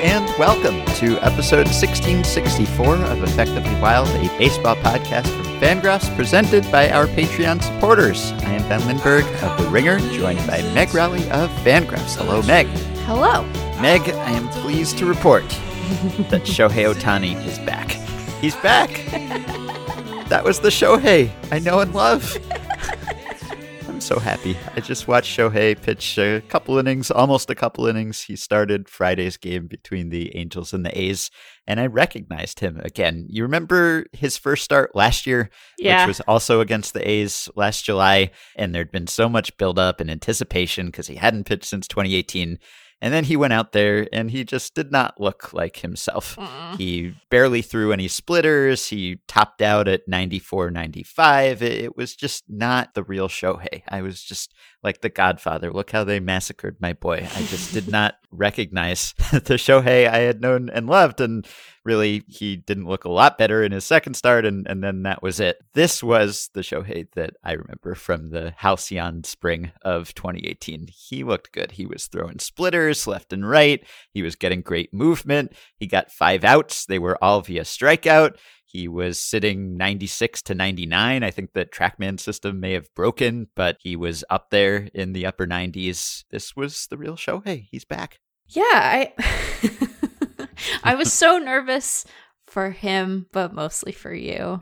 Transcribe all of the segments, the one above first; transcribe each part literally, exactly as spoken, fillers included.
and welcome to episode sixteen sixty-four of Effectively Wild, a baseball podcast from Fangraphs, presented by our Patreon supporters. I am Ben Lindbergh of The Ringer, joined by Meg Rowley of Fangraphs. Hello, Meg. Hello. Meg, I am pleased to report that Shohei Ohtani is back. He's back. That was the Shohei I know and love. So happy. I just watched Shohei pitch a couple innings, almost a couple innings. He started Friday's game between the Angels and the A's, and I recognized him again. You remember his first start last year, yeah. which was also against the A's last July, and there'd been so much buildup and anticipation because he hadn't pitched since twenty eighteen. And then he went out there and he just did not look like himself. Mm. He barely threw any splitters. He topped out at ninety-four, ninety-five. It was just not the real Shohei. I was just like the Godfather. Look how they massacred my boy. I just did not recognize the Shohei I had known and loved. And really, he didn't look a lot better in his second start. And, and then that was it. This was the Shohei that I remember from the halcyon spring of twenty eighteen. He looked good. He was throwing splitters left and right. He was getting great movement. He got five outs. They were all via strikeout. He was sitting ninety-six to ninety-nine. I think the TrackMan system may have broken, but he was up there in the upper nineties. This was the real Shohei. He's back. Yeah, I I was so nervous for him, but mostly for you,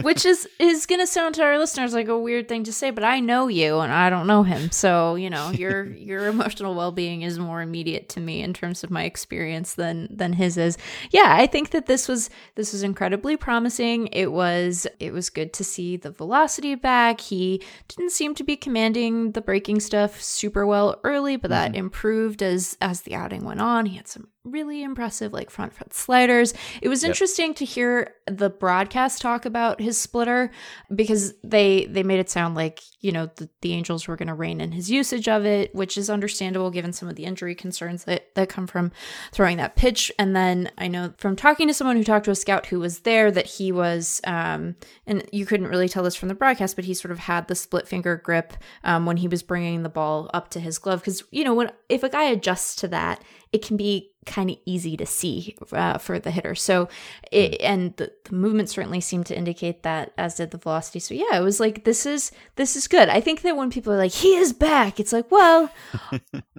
which is, is going to sound to our listeners like a weird thing to say, but I know you and I don't know him. So, you know, your your emotional well-being is more immediate to me in terms of my experience than than his is. Yeah, I think that this was this was incredibly promising. It was it was good to see the velocity back. He didn't seem to be commanding the breaking stuff super well early, but that mm-hmm. improved as as the outing went on. He had some really impressive like front foot sliders. It was interesting yep. to hear the broadcast talk about his splitter, because they they made it sound like, you know, the, the Angels were going to rein in his usage of it, which is understandable given some of the injury concerns that, that come from throwing that pitch. And then I know from talking to someone who talked to a scout who was there that he was, um, and you couldn't really tell this from the broadcast, but he sort of had the split finger grip um, when he was bringing the ball up to his glove. Because, you know, when if a guy adjusts to that, it can be kind of easy to see uh, for the hitter. So, it, and the, the movement certainly seemed to indicate that, as did the velocity. So yeah, it was like, this is, this is good. I think that when people are like, he is back, it's like, well,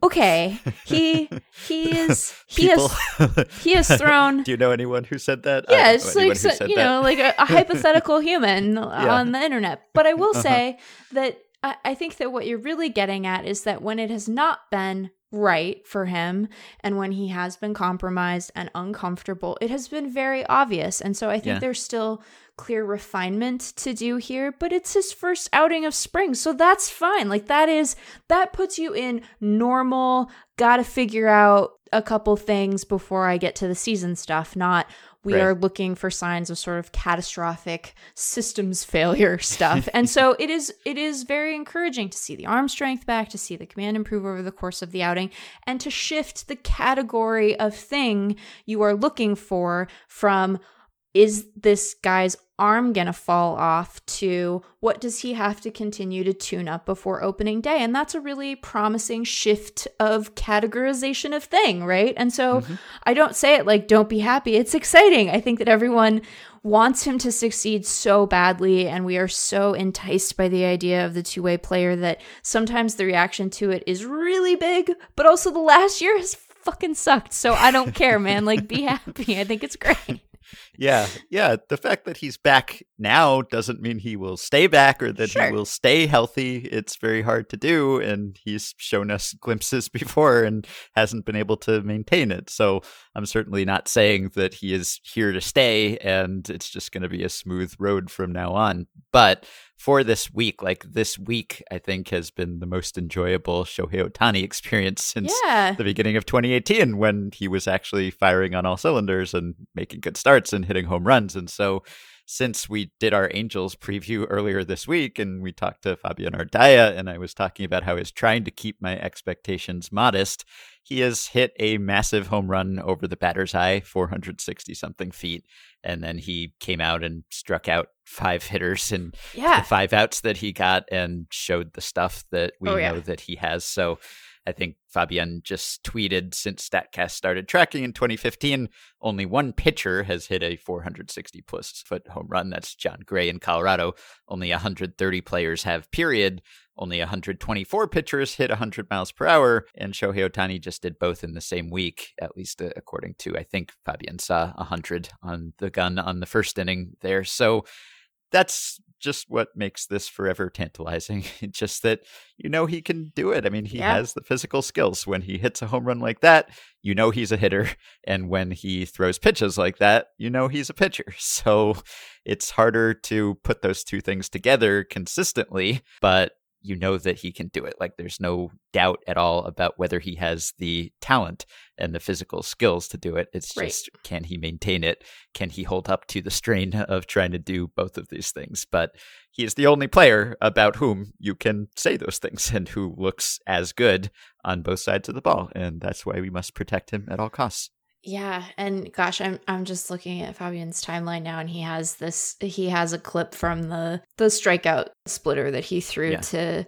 okay. He, he is, he people. has, he has thrown. Do you know anyone who said that? Yeah, it's like, so, you that. know, like a, a hypothetical human yeah. on the internet. But I will uh-huh. say that I, I think that what you're really getting at is that when it has not been right for him, and when he has been compromised and uncomfortable, it has been very obvious. And so I think yeah. there's still clear refinement to do here, but it's his first outing of spring, so that's fine. Like that is that puts you in normal, gotta figure out a couple things before I get to the season stuff, not we right. are looking for signs of sort of catastrophic systems failure stuff. And so it is it is very encouraging to see the arm strength back, to see the command improve over the course of the outing, and to shift the category of thing you are looking for from, is this guy's arm going to fall off, to what does he have to continue to tune up before opening day? And that's a really promising shift of categorization of thing, right? And so mm-hmm. I don't say it like, don't be happy. It's exciting. I think that everyone wants him to succeed so badly, and we are so enticed by the idea of the two-way player that sometimes the reaction to it is really big, but also the last year has fucking sucked. So I don't care, man. Like, be happy. I think it's great. Yeah, yeah. The fact that he's back now doesn't mean he will stay back or that sure. he will stay healthy. It's very hard to do, and he's shown us glimpses before and hasn't been able to maintain it. So I'm certainly not saying that he is here to stay and it's just going to be a smooth road from now on. But for this week, like this week, I think has been the most enjoyable Shohei Ohtani experience since yeah. the beginning of twenty eighteen, when he was actually firing on all cylinders and making good starts and hitting home runs. And so since we did our Angels preview earlier this week and we talked to Fabian Ardaya, and I was talking about how he's trying to keep my expectations modest, he has hit a massive home run over the batter's eye, four hundred sixty something feet. And then he came out and struck out five hitters in yeah. the five outs that he got, and showed the stuff that we oh, yeah. know that he has. So I think Fabian just tweeted, since StatCast started tracking in twenty fifteen, only one pitcher has hit a four hundred sixty plus foot home run. That's John Gray in Colorado. Only one hundred thirty players have, period. Only one hundred twenty-four pitchers hit one hundred miles per hour, and Shohei Ohtani just did both in the same week, at least uh, according to, I think, Fabian saw one hundred on the gun on the first inning there. So that's just what makes this forever tantalizing. Just that, you know, he can do it. I mean, he yeah. has the physical skills. When he hits a home run like that, you know he's a hitter. And when he throws pitches like that, you know he's a pitcher. So it's harder to put those two things together consistently, but you know that he can do it. Like, there's no doubt at all about whether he has the talent and the physical skills to do it. It's right. just, can he maintain it? Can he hold up to the strain of trying to do both of these things? But he is the only player about whom you can say those things and who looks as good on both sides of the ball. And that's why we must protect him at all costs. Yeah. And gosh, I'm I'm just looking at Fabian's timeline now, and he has this, he has a clip from the, the strikeout splitter that he threw yeah. to,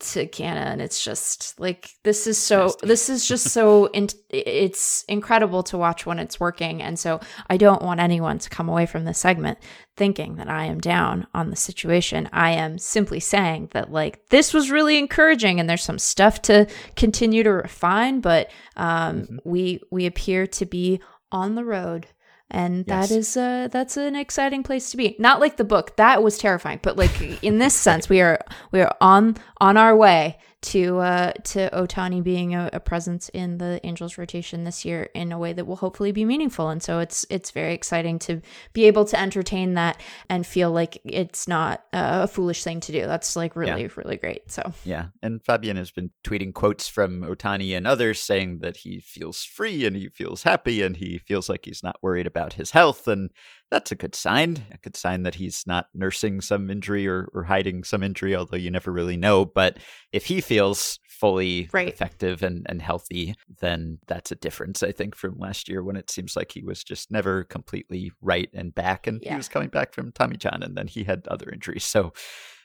to Canna. And it's just like, this is so, nasty. This is just so, in, it's incredible to watch when it's working. And so I don't want anyone to come away from this segment thinking that I am down on the situation. I am simply saying that, like, this was really encouraging, and there's some stuff to continue to refine, but um, mm-hmm. we we appear to be on the road, and yes. that is uh, that's an exciting place to be. Not like the book, that was terrifying, but like in this sense, we are we are on on our way to uh, to Ohtani being a, a presence in the Angels rotation this year in a way that will hopefully be meaningful. And so it's it's very exciting to be able to entertain that and feel like it's not a foolish thing to do. That's like really, yeah. really great. So yeah. And Fabian has been tweeting quotes from Ohtani and others saying that he feels free and he feels happy and he feels like he's not worried about his health. And that's a good sign, a good sign that he's not nursing some injury or, or hiding some injury, although you never really know. But if he feels fully right. effective and, and healthy, then that's a difference, I think, from last year when it seems like he was just never completely right and back. And yeah. he was coming back from Tommy John, and then he had other injuries. So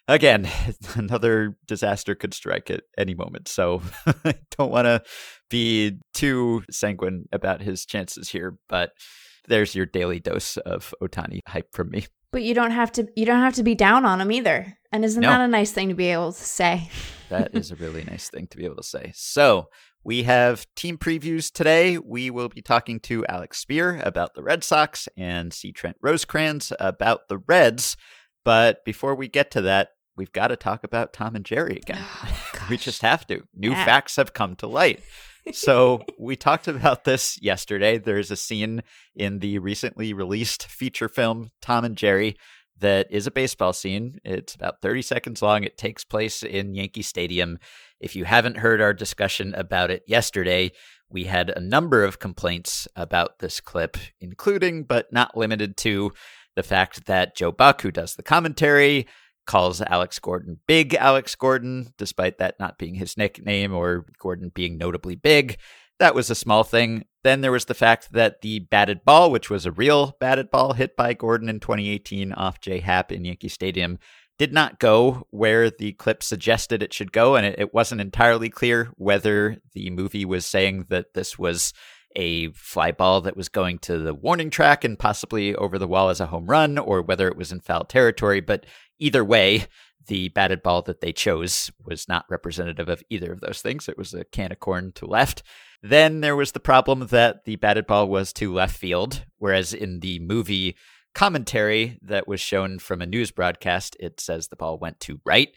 again, another disaster could strike at any moment. So I don't want to be too sanguine about his chances here, but there's your daily dose of Ohtani hype from me. But you don't have to you don't have to be down on him either. And isn't no. that a nice thing to be able to say? That is a really nice thing to be able to say. So we have team previews today. We will be talking to Alex Speier about the Red Sox and C. Trent Rosecrans about the Reds. But before we get to that, we've got to talk about Tom and Jerry again. Oh, we just have to. New yeah. facts have come to light. So we talked about this yesterday. There's a scene in the recently released feature film, Tom and Jerry, that is a baseball scene. It's about thirty seconds long. It takes place in Yankee Stadium. If you haven't heard our discussion about it yesterday, we had a number of complaints about this clip, including but not limited to the fact that Joe Buck, who does the commentary, calls Alex Gordon Big Alex Gordon, despite that not being his nickname or Gordon being notably big. That was a small thing. Then there was the fact that the batted ball, which was a real batted ball hit by Gordon in twenty eighteen off J-Hap in Yankee Stadium, did not go where the clip suggested it should go. And it, it wasn't entirely clear whether the movie was saying that this was a fly ball that was going to the warning track and possibly over the wall as a home run, or whether it was in foul territory. But either way, the batted ball that they chose was not representative of either of those things. It was a can of corn to left. Then there was the problem that the batted ball was to left field, whereas in the movie commentary that was shown from a news broadcast, it says the ball went to right.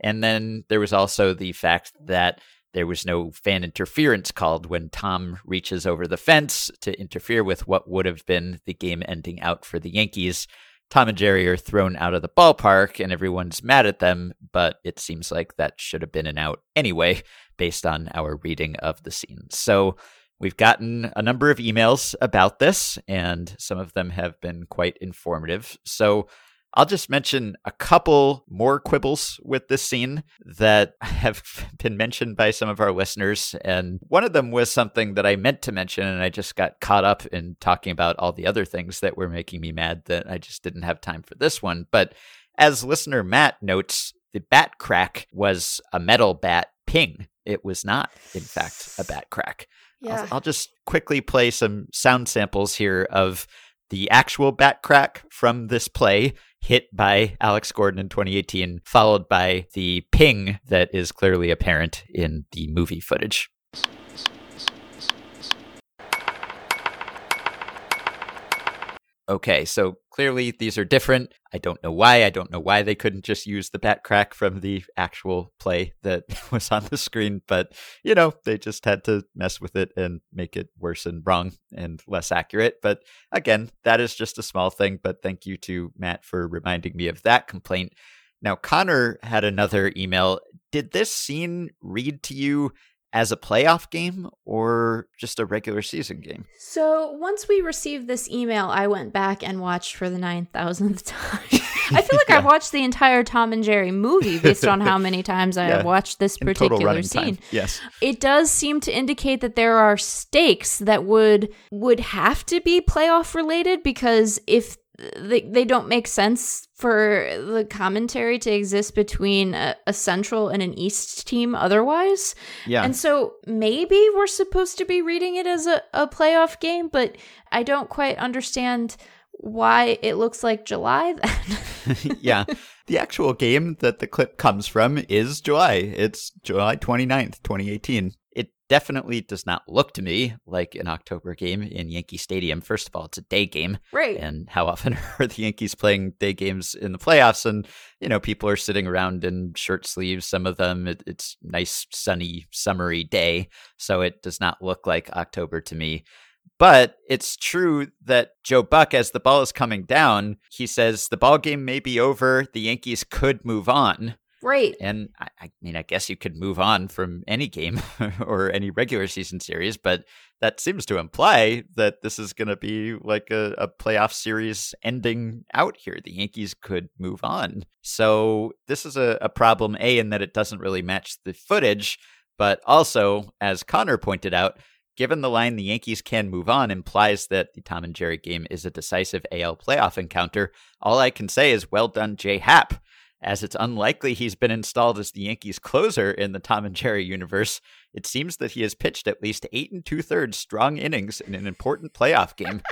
And then there was also the fact that there was no fan interference called when Tom reaches over the fence to interfere with what would have been the game ending out for the Yankees. Tom and Jerry are thrown out of the ballpark and everyone's mad at them, but it seems like that should have been an out anyway, based on our reading of the scene. So we've gotten a number of emails about this, and some of them have been quite informative. So I'll just mention a couple more quibbles with this scene that have been mentioned by some of our listeners. And one of them was something that I meant to mention, and I just got caught up in talking about all the other things that were making me mad that I just didn't have time for this one. But as listener Matt notes, the bat crack was a metal bat ping. it was not, in fact, a bat crack. Yeah. I'll, I'll just quickly play some sound samples here of the actual bat crack from this play hit by Alex Gordon in twenty eighteen, followed by the ping that is clearly apparent in the movie footage. Okay, so clearly these are different. I don't know why. I don't know why they couldn't just use the bat crack from the actual play that was on the screen. But, you know, they just had to mess with it and make it worse and wrong and less accurate. But again, that is just a small thing. But thank you to Matt for reminding me of that complaint. Now, Connor had another email. Did this scene read to you as a playoff game or just a regular season game? So once we received this email, I went back and watched for the nine thousandth time. I feel like yeah. I watched the entire Tom and Jerry movie based on how many times I yeah. watched this particular scene. Time. Yes. It does seem to indicate that there are stakes that would would have to be playoff related, because if They they don't make sense for the commentary to exist between a, a Central and an East team otherwise. Yeah. And so maybe we're supposed to be reading it as a, a playoff game, but I don't quite understand why it looks like July then. Yeah. The actual game that the clip comes from is July. It's July twenty-ninth, twenty eighteen. It definitely does not look to me like an October game in Yankee Stadium. First of all, it's a day game. Right. And how often are the Yankees playing day games in the playoffs? And, you know, people are sitting around in shirt sleeves, some of them. It, it's nice, sunny, summery day. So it does not look like October to me. But it's true that Joe Buck, as the ball is coming down, he says the ball game may be over. The Yankees could move on. Right. And I, I mean, I guess you could move on from any game or any regular season series, but that seems to imply that this is going to be like a, a playoff series ending out here. The Yankees could move on. So this is a, a problem, A, in that it doesn't really match the footage, but also, as Connor pointed out, given the line, the Yankees can move on, implies that the Tom and Jerry game is a decisive A L playoff encounter. All I can say is well done, Jay Happ, as it's unlikely he's been installed as the Yankees closer in the Tom and Jerry universe. It seems that he has pitched at least eight and two-thirds strong innings in an important playoff game.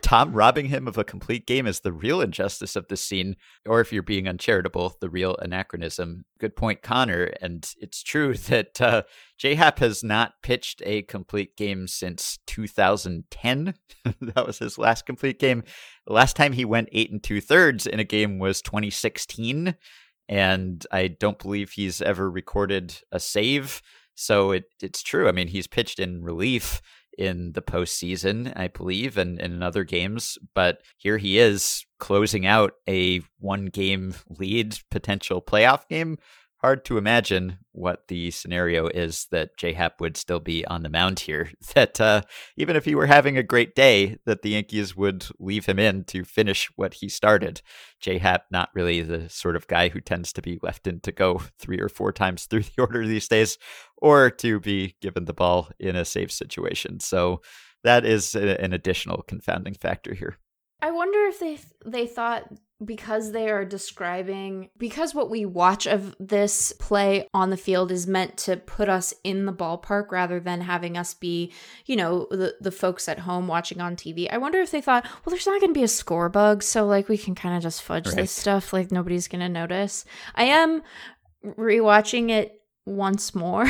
Tom robbing him of a complete game is the real injustice of this scene, or if you're being uncharitable, the real anachronism. Good point, Connor. And it's true that uh, J-Hap has not pitched a complete game since two thousand ten. That was his last complete game. The last time he went eight and two-thirds in a game was twenty sixteen, and I don't believe he's ever recorded a save. So it it's true. I mean, he's pitched in relief in the postseason, I believe, and, and in other games. But here he is closing out a one-game lead potential playoff game. Hard to imagine what the scenario is that J-Hap would still be on the mound here, that uh, even if he were having a great day, that the Yankees would leave him in to finish what he started. J-Hap, not really the sort of guy who tends to be left in to go three or four times through the order these days, or to be given the ball in a save situation. So that is a, an additional confounding factor here. I wonder if they they thought... because they are describing, because what we watch of this play on the field is meant to put us in the ballpark rather than having us be, you know, the, the folks at home watching on T V. I wonder if they thought, well, there's not going to be a score bug, so like we can kind of just fudge right. this stuff, like nobody's going to notice. I am rewatching it once more.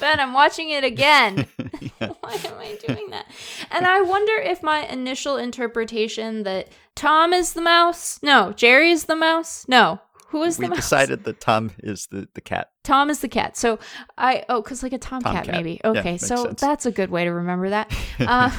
Ben, I'm watching it again. Yeah. Why am I doing that? And I wonder if my initial interpretation that Tom is the mouse. No, Jerry is the mouse. No. Who is we the mouse? We decided that Tom is the, the cat. Tom is the cat. So I, oh, because like a tomcat tom maybe. Okay, yeah, so sense. That's a good way to remember that. Uh,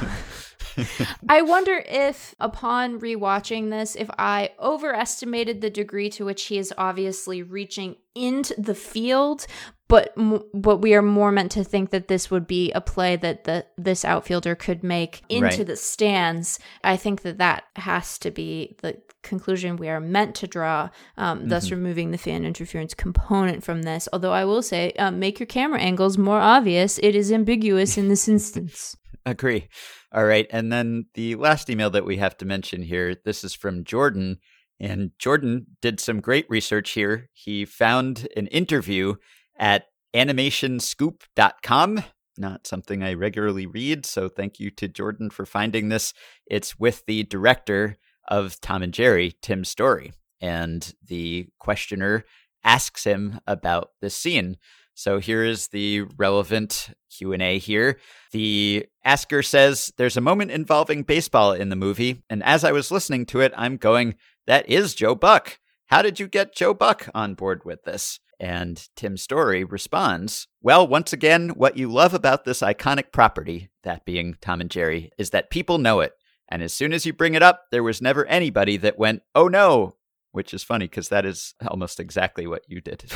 I wonder if, upon rewatching this, if I overestimated the degree to which he is obviously reaching into the field, but but we are more meant to think that this would be a play that the this outfielder could make into right. the stands. I think that that has to be the conclusion we are meant to draw, um, mm-hmm. thus removing the fan interference component from this. Although I will say, uh, make your camera angles more obvious. It is ambiguous in this instance. Agree. All right. And then the last email that we have to mention here, this is from Jordan. And Jordan did some great research here. He found an interview at animation scoop dot com. Not something I regularly read, so thank you to Jordan for finding this. It's with the director of Tom and Jerry, Tim Story, and the questioner asks him about this scene. So here is the relevant Q and A here. The asker says, "There's a moment involving baseball in the movie, and as I was listening to it, I'm going, that is Joe Buck. How did you get Joe Buck on board with this?" And Tim Story responds, "Well, once again, what you love about this iconic property, that being Tom and Jerry, is that people know it. And as soon as you bring it up, there was never anybody that went, oh no," which is funny because that is almost exactly what you did.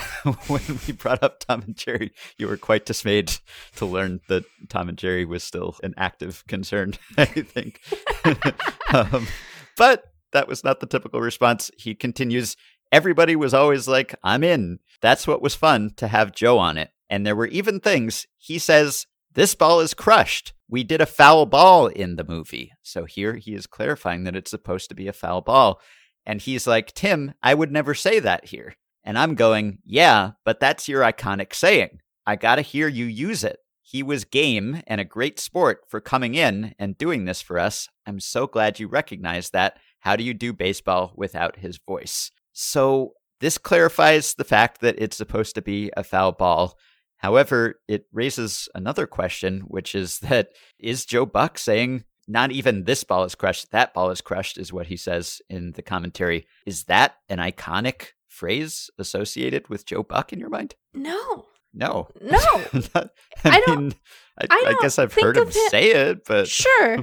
When we brought up Tom and Jerry, you were quite dismayed to learn that Tom and Jerry was still an active concern, I think. um, but that was not the typical response. He continues, "Everybody was always like, I'm in. That's what was fun, to have Joe on it. And there were even things," he says, "this ball is crushed. We did a foul ball in the movie." So here he is clarifying that it's supposed to be a foul ball. And he's like, "Tim, I would never say that here." And I'm going, yeah, but that's your iconic saying. I got to hear you use it. He was game and a great sport for coming in and doing this for us. I'm so glad you recognize that. How do you do baseball without his voice? So this clarifies the fact that it's supposed to be a foul ball. However, it raises another question, which is that is Joe Buck saying not even this ball is crushed, that ball is crushed is what he says in the commentary. Is that an iconic phrase associated with Joe Buck in your mind? No. No. No. not, I, I don't. Mean, I, I, don't I guess I've heard him, him say it, but. Sure.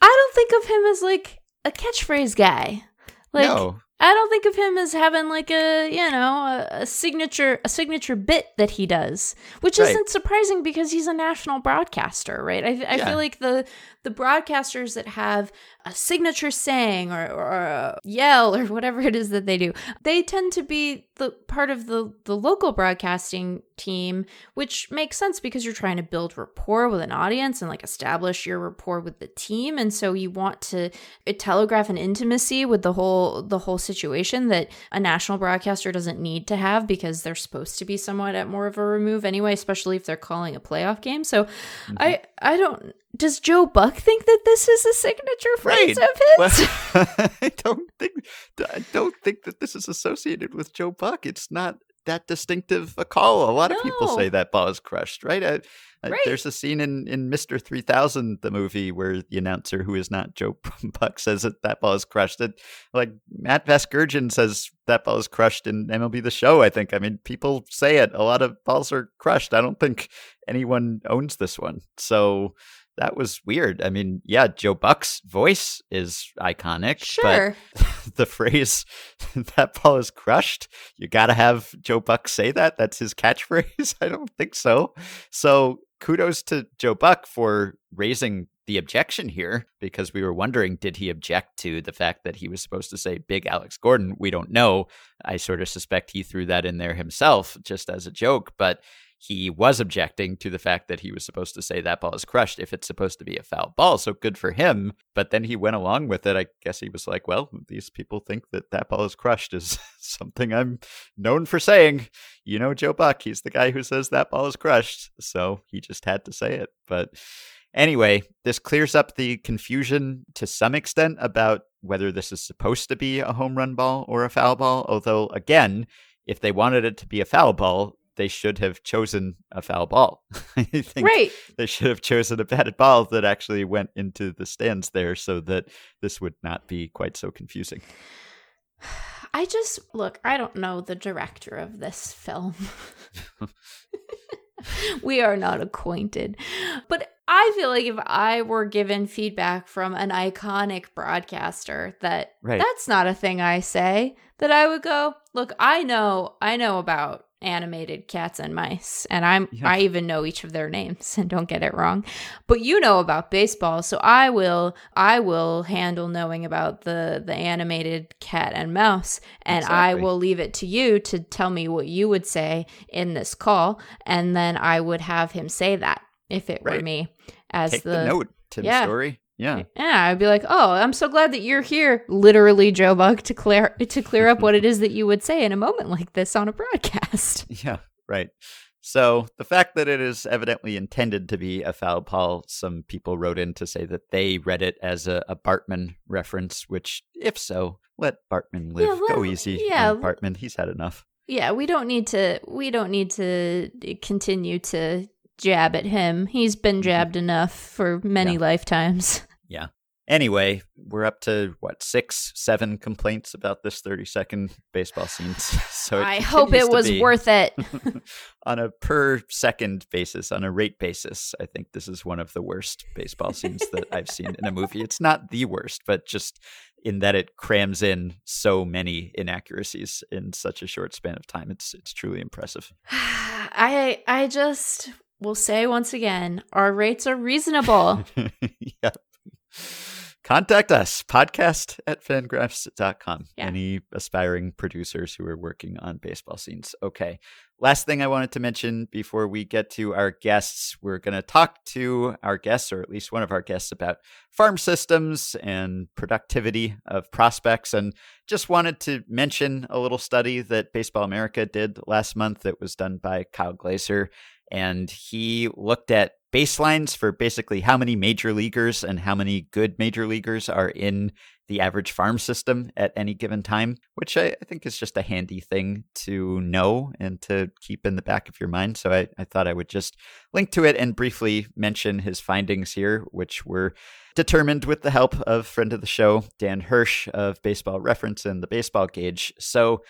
I don't think of him as like a catchphrase guy. Like, no. I don't think of him as having like a, you know, a, a signature a signature bit that he does, which right. isn't surprising because he's a national broadcaster, right? I, I yeah. feel like the the broadcasters that have a signature saying or, or a yell or whatever it is that they do, they tend to be the part of the, the local broadcasting team, which makes sense because you're trying to build rapport with an audience and like establish your rapport with the team. And so you want to telegraph an intimacy with the whole the whole situation that a national broadcaster doesn't need to have because they're supposed to be somewhat at more of a remove anyway, especially if they're calling a playoff game. So mm-hmm. I I don't does Joe Buck think that this is a signature phrase right. of his? Well, I don't think I don't think that this is associated with Joe Buck. It's not that distinctive a call. A lot no. of people say that ball is crushed, right? I, I, right. There's a scene in, in Mister three thousand, the movie, where the announcer, who is not Joe Buck, says that that ball is crushed. And, like Matt Vasgersian says that ball is crushed in M L B The Show, I think. I mean, people say it. A lot of balls are crushed. I don't think anyone owns this one. So that was weird. I mean, yeah, Joe Buck's voice is iconic. Sure. But the phrase, that ball is crushed, you got to have Joe Buck say that. That's his catchphrase. I don't think so. So kudos to Joe Buck for raising the objection here, because we were wondering, did he object to the fact that he was supposed to say big Alex Gordon? We don't know. I sort of suspect he threw that in there himself just as a joke, but he was objecting to the fact that he was supposed to say that ball is crushed if it's supposed to be a foul ball. So good for him. But then he went along with it. I guess he was like, well, these people think that that ball is crushed is something I'm known for saying. You know, Joe Buck, he's the guy who says that ball is crushed. So he just had to say it. But anyway, this clears up the confusion to some extent about whether this is supposed to be a home run ball or a foul ball. Although, again, if they wanted it to be a foul ball, they should have chosen a foul ball. I think right. they should have chosen a batted ball that actually went into the stands there so that this would not be quite so confusing. I just, look, I don't know the director of this film. We are not acquainted. But I feel like if I were given feedback from an iconic broadcaster that right. that's not a thing I say, that I would go, look, I know, I know about animated cats and mice, and I'm yeah. I even know each of their names, and don't get it wrong, but you know about baseball, so I will I will handle knowing about the the animated cat and mouse, and exactly. I will leave it to you to tell me what you would say in this call, and then I would have him say that if it right. were me as Take the, the note Tim yeah. Story. Yeah. Yeah, I'd be like, oh, I'm so glad that you're here, literally, Joe Buck, to clear to clear up what it is that you would say in a moment like this on a broadcast. Yeah, right. So the fact that it is evidently intended to be a foul pole, some people wrote in to say that they read it as a, a Bartman reference, which, if so, let Bartman live. Yeah, let, Go easy yeah. on Bartman. He's had enough. Yeah, we don't need to. We don't need to continue to jab at him. He's been jabbed enough for many yeah. lifetimes. Yeah. Anyway, we're up to, what, six, seven complaints about this thirty-second baseball scene. So I hope it was worth it. On a per second basis, on a rate basis, I think this is one of the worst baseball scenes that I've seen in a movie. It's not the worst, but just in that it crams in so many inaccuracies in such a short span of time. It's it's truly impressive. I I just will say once again, our rates are reasonable. Yep. Contact us, podcast at fangraphs dot com. Yeah. Any aspiring producers who are working on baseball scenes. Okay. Last thing I wanted to mention before we get to our guests, we're going to talk to our guests, or at least one of our guests, about farm systems and productivity of prospects. And just wanted to mention a little study that Baseball America did last month that was done by Kyle Glaser. And he looked at baselines for basically how many major leaguers and how many good major leaguers are in the average farm system at any given time, which I, I think is just a handy thing to know and to keep in the back of your mind. So I, I thought I would just link to it and briefly mention his findings here, which were determined with the help of friend of the show, Dan Hirsch of Baseball Reference and the Baseball Gauge. So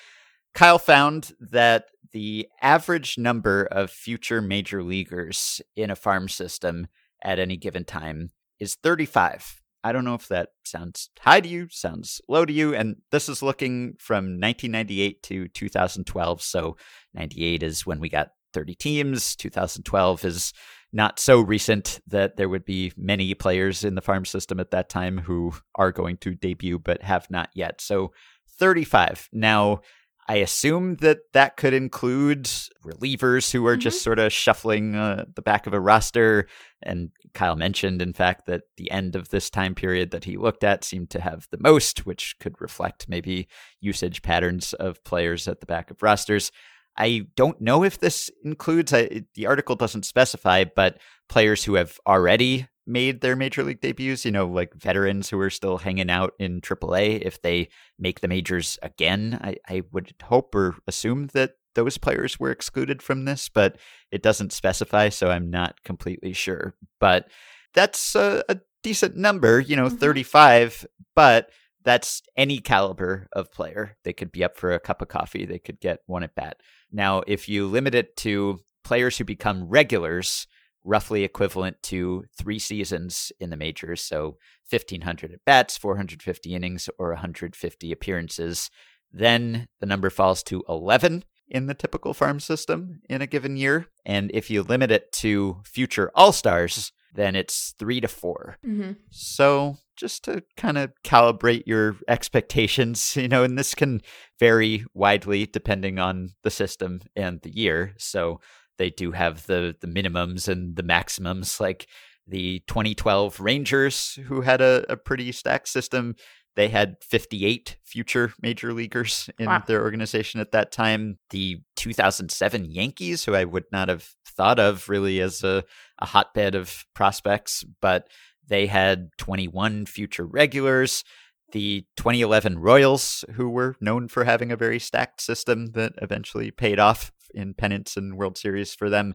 Kyle found that the average number of future major leaguers in a farm system at any given time is thirty-five. I don't know if that sounds high to you, sounds low to you. And this is looking from nineteen ninety-eight to two thousand twelve. So ninety-eight is when we got thirty teams. two thousand twelve is not so recent that there would be many players in the farm system at that time who are going to debut but have not yet. So thirty-five. Now, I assume that that could include relievers who are mm-hmm. just sort of shuffling uh, the back of a roster. And Kyle mentioned, in fact, that the end of this time period that he looked at seemed to have the most, which could reflect maybe usage patterns of players at the back of rosters. I don't know if this includes, I, the article doesn't specify, but players who have already made their major league debuts, you know, like veterans who are still hanging out in triple A, if they make the majors again, I, I would hope or assume that those players were excluded from this, but it doesn't specify, so I'm not completely sure. But that's a, a decent number, you know, mm-hmm. thirty-five, but that's any caliber of player. They could be up for a cup of coffee. They could get one at bat. Now, if you limit it to players who become regulars, roughly equivalent to three seasons in the majors. So fifteen hundred at bats, four hundred fifty innings, or one hundred fifty appearances. Then the number falls to eleven in the typical farm system in a given year. And if you limit it to future all-stars, then it's three to four. Mm-hmm. So just to kind of calibrate your expectations, you know, and this can vary widely depending on the system and the year. So they do have the the minimums and the maximums, like the twenty twelve Rangers, who had a, a pretty stacked system. They had fifty-eight future major leaguers in wow. their organization at that time. The two thousand seven Yankees, who I would not have thought of really as a, a hotbed of prospects, but they had twenty-one future regulars. The twenty eleven Royals, who were known for having a very stacked system that eventually paid off in pennants and World Series for them,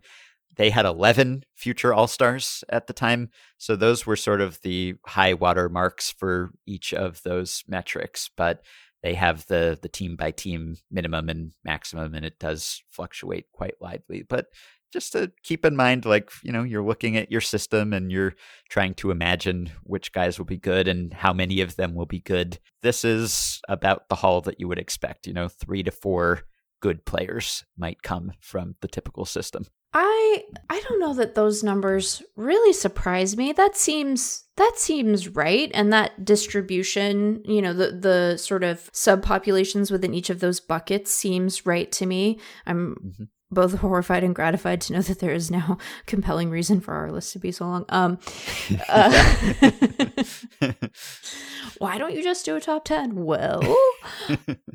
they had eleven future all-stars at the time. So those were sort of the high water marks for each of those metrics, but they have the the team by team minimum and maximum, and it does fluctuate quite widely. But just to keep in mind, like, you know, you're looking at your system and you're trying to imagine which guys will be good and how many of them will be good. This is about the haul that you would expect, you know, three to four good players might come from the typical system. I I don't know that those numbers really surprise me. That seems that seems right. And that distribution, you know, the the sort of subpopulations within each of those buckets seems right to me. I'm mm-hmm. both horrified and gratified to know that there is now compelling reason for our list to be so long. Um, uh, why don't you just do a top ten? Well,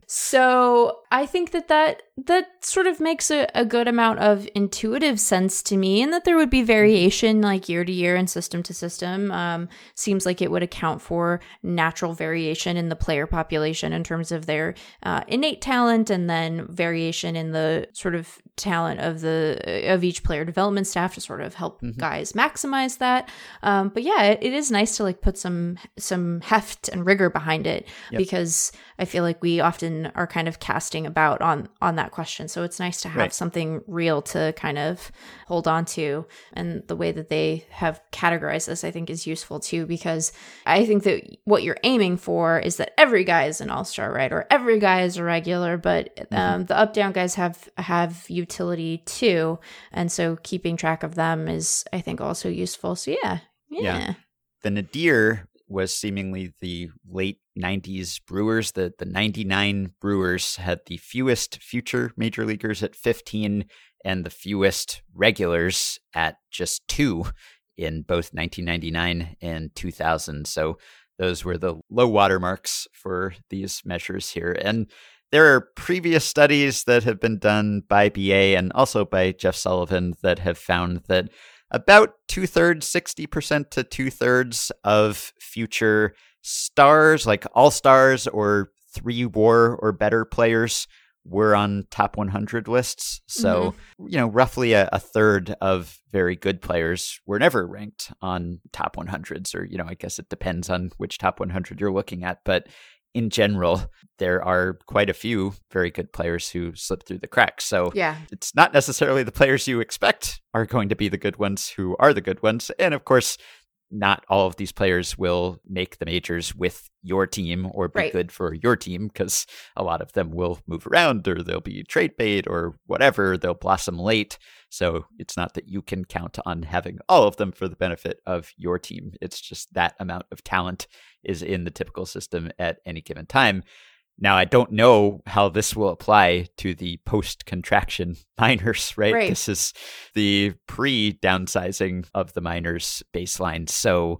so I think that that that sort of makes a, a good amount of intuitive sense to me, and that there would be variation like year to year and system to system. Um, seems like it would account for natural variation in the player population in terms of their uh, innate talent, and then variation in the sort of talent of the of each player development staff to sort of help mm-hmm. guys maximize that. Um, but yeah, it, it is nice to like put some some heft and rigor behind it, yep. because I feel like we often are kind of casting about on on that question. So it's nice to have right. something real to kind of hold on to. And the way that they have categorized this, I think, is useful too, because I think that what you're aiming for is that every guy is an all-star, right? Or every guy is a regular, but um, mm-hmm. the up-down guys have, have utility too. And so keeping track of them is, I think, also useful. So yeah. Yeah. yeah. The nadir was seemingly the late nineties Brewers. The the ninety-nine Brewers had the fewest future major leaguers at fifteen and the fewest regulars at just two in both nineteen ninety-nine and two thousand. So those were the low water marks for these measures here. And there are previous studies that have been done by B A and also by Jeff Sullivan that have found that about two-thirds, sixty percent to two-thirds of future stars, like all-stars or three-war or better players, were on top one hundred lists. So, mm-hmm. you know, roughly a, a third of very good players were never ranked on top one hundreds, or, you know, I guess it depends on which top one hundred you're looking at. But in general, there are quite a few very good players who slip through the cracks. So yeah. it's not necessarily the players you expect are going to be the good ones who are the good ones. And of course, not all of these players will make the majors with your team or be right. good for your team, because a lot of them will move around or they'll be trade bait or whatever. They'll blossom late. So it's not that you can count on having all of them for the benefit of your team. It's just that amount of talent is in the typical system at any given time. Now, I don't know how this will apply to the post-contraction minors, right? right? This is the pre-downsizing of the minors baseline. So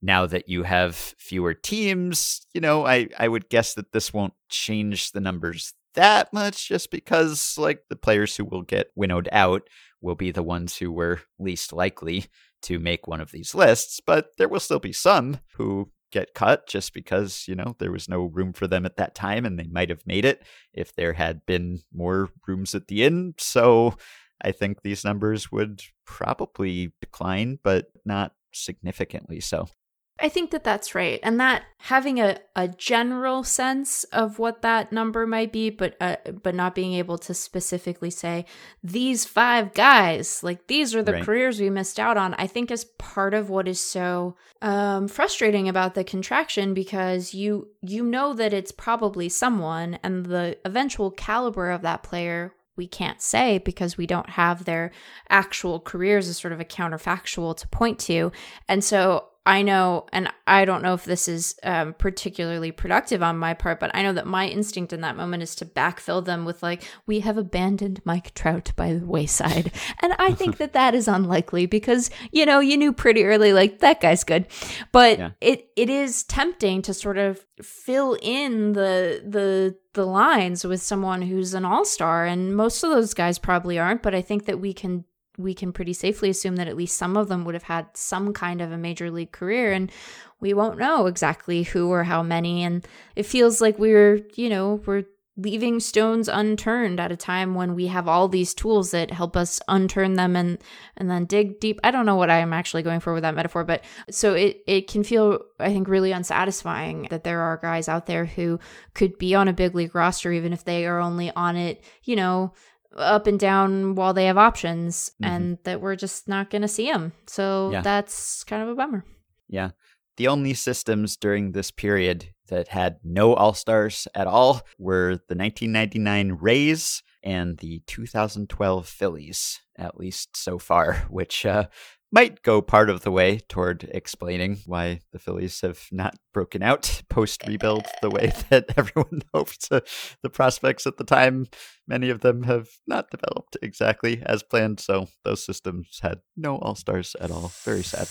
now that you have fewer teams, you know, I, I would guess that this won't change the numbers that much, just because like the players who will get winnowed out will be the ones who were least likely to make one of these lists. But there will still be some who get cut just because, you know, there was no room for them at that time, and they might have made it if there had been more rooms at the inn. So I think these numbers would probably decline, but not significantly so. I think that that's right. And that having a, a general sense of what that number might be, but uh, but not being able to specifically say, these five guys, like these are the right. careers we missed out on, I think is part of what is so um, frustrating about the contraction, because you you know that it's probably someone, and the eventual caliber of that player we can't say, because we don't have their actual careers as sort of a counterfactual to point to. And so I know, and I don't know if this is um, particularly productive on my part, but I know that my instinct in that moment is to backfill them with like, we have abandoned Mike Trout by the wayside. And I think that that is unlikely, because, you know, you knew pretty early, like, that guy's good. But yeah. it it is tempting to sort of fill in the the the lines with someone who's an all-star. And most of those guys probably aren't, but I think that we can we can pretty safely assume that at least some of them would have had some kind of a major league career, and we won't know exactly who or how many. And it feels like we're, you know, we're leaving stones unturned at a time when we have all these tools that help us unturn them and, and then dig deep. I don't know what I am actually going for with that metaphor, but so it, it can feel, I think, really unsatisfying that there are guys out there who could be on a big league roster, even if they are only on it, you know, up and down while they have options, mm-hmm. and that we're just not going to see them. So yeah. that's kind of a bummer. Yeah. The only systems during this period that had no all-stars at all were the nineteen ninety-nine Rays and the two thousand twelve Phillies, at least so far, which uh, might go part of the way toward explaining why the Phillies have not broken out post-rebuild the way that everyone hoped. The prospects at the time, many of them have not developed exactly as planned, so those systems had no all-stars at all. Very sad.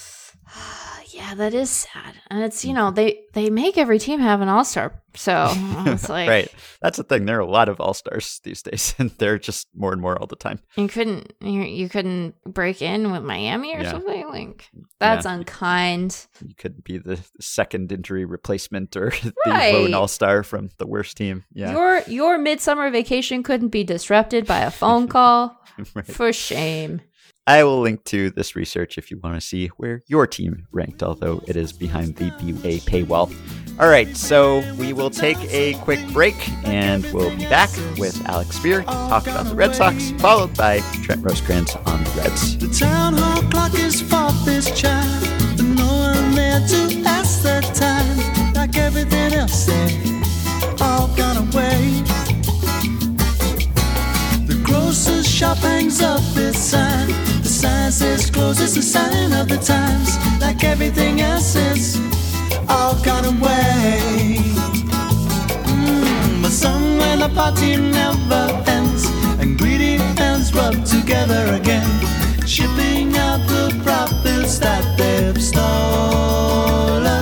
yeah, that is sad. And it's, you know, they, they make every team have an all-star. So it's like. Right. That's the thing. There are a lot of all-stars these days, and they're just more and more all the time. You couldn't, you, you couldn't break in with Miami or yeah. something? Like, that's yeah. unkind. You couldn't be the second injury replacement or the right. lone all-star from the worst team. Yeah. Your, your midsummer vacation couldn't be disrupted by a phone call. Right. For shame. I will link to this research if you want to see where your team ranked, although it is behind the B U A paywall. All right, so we will take a quick break, and we'll be back with Alex Speier, talk about the Red Sox, followed by Trent Rosecrans on the Reds. The town hall clock is for this child, but no one there to ask the time. Like everything else, they all got away. The grocer's shop hangs up its sign. The sign says close, it's a sign of the times. Like everything else, it's all gone away. Mm, but somewhere the party never ends, and greedy hands rub together again, shipping out the profits that they've stolen.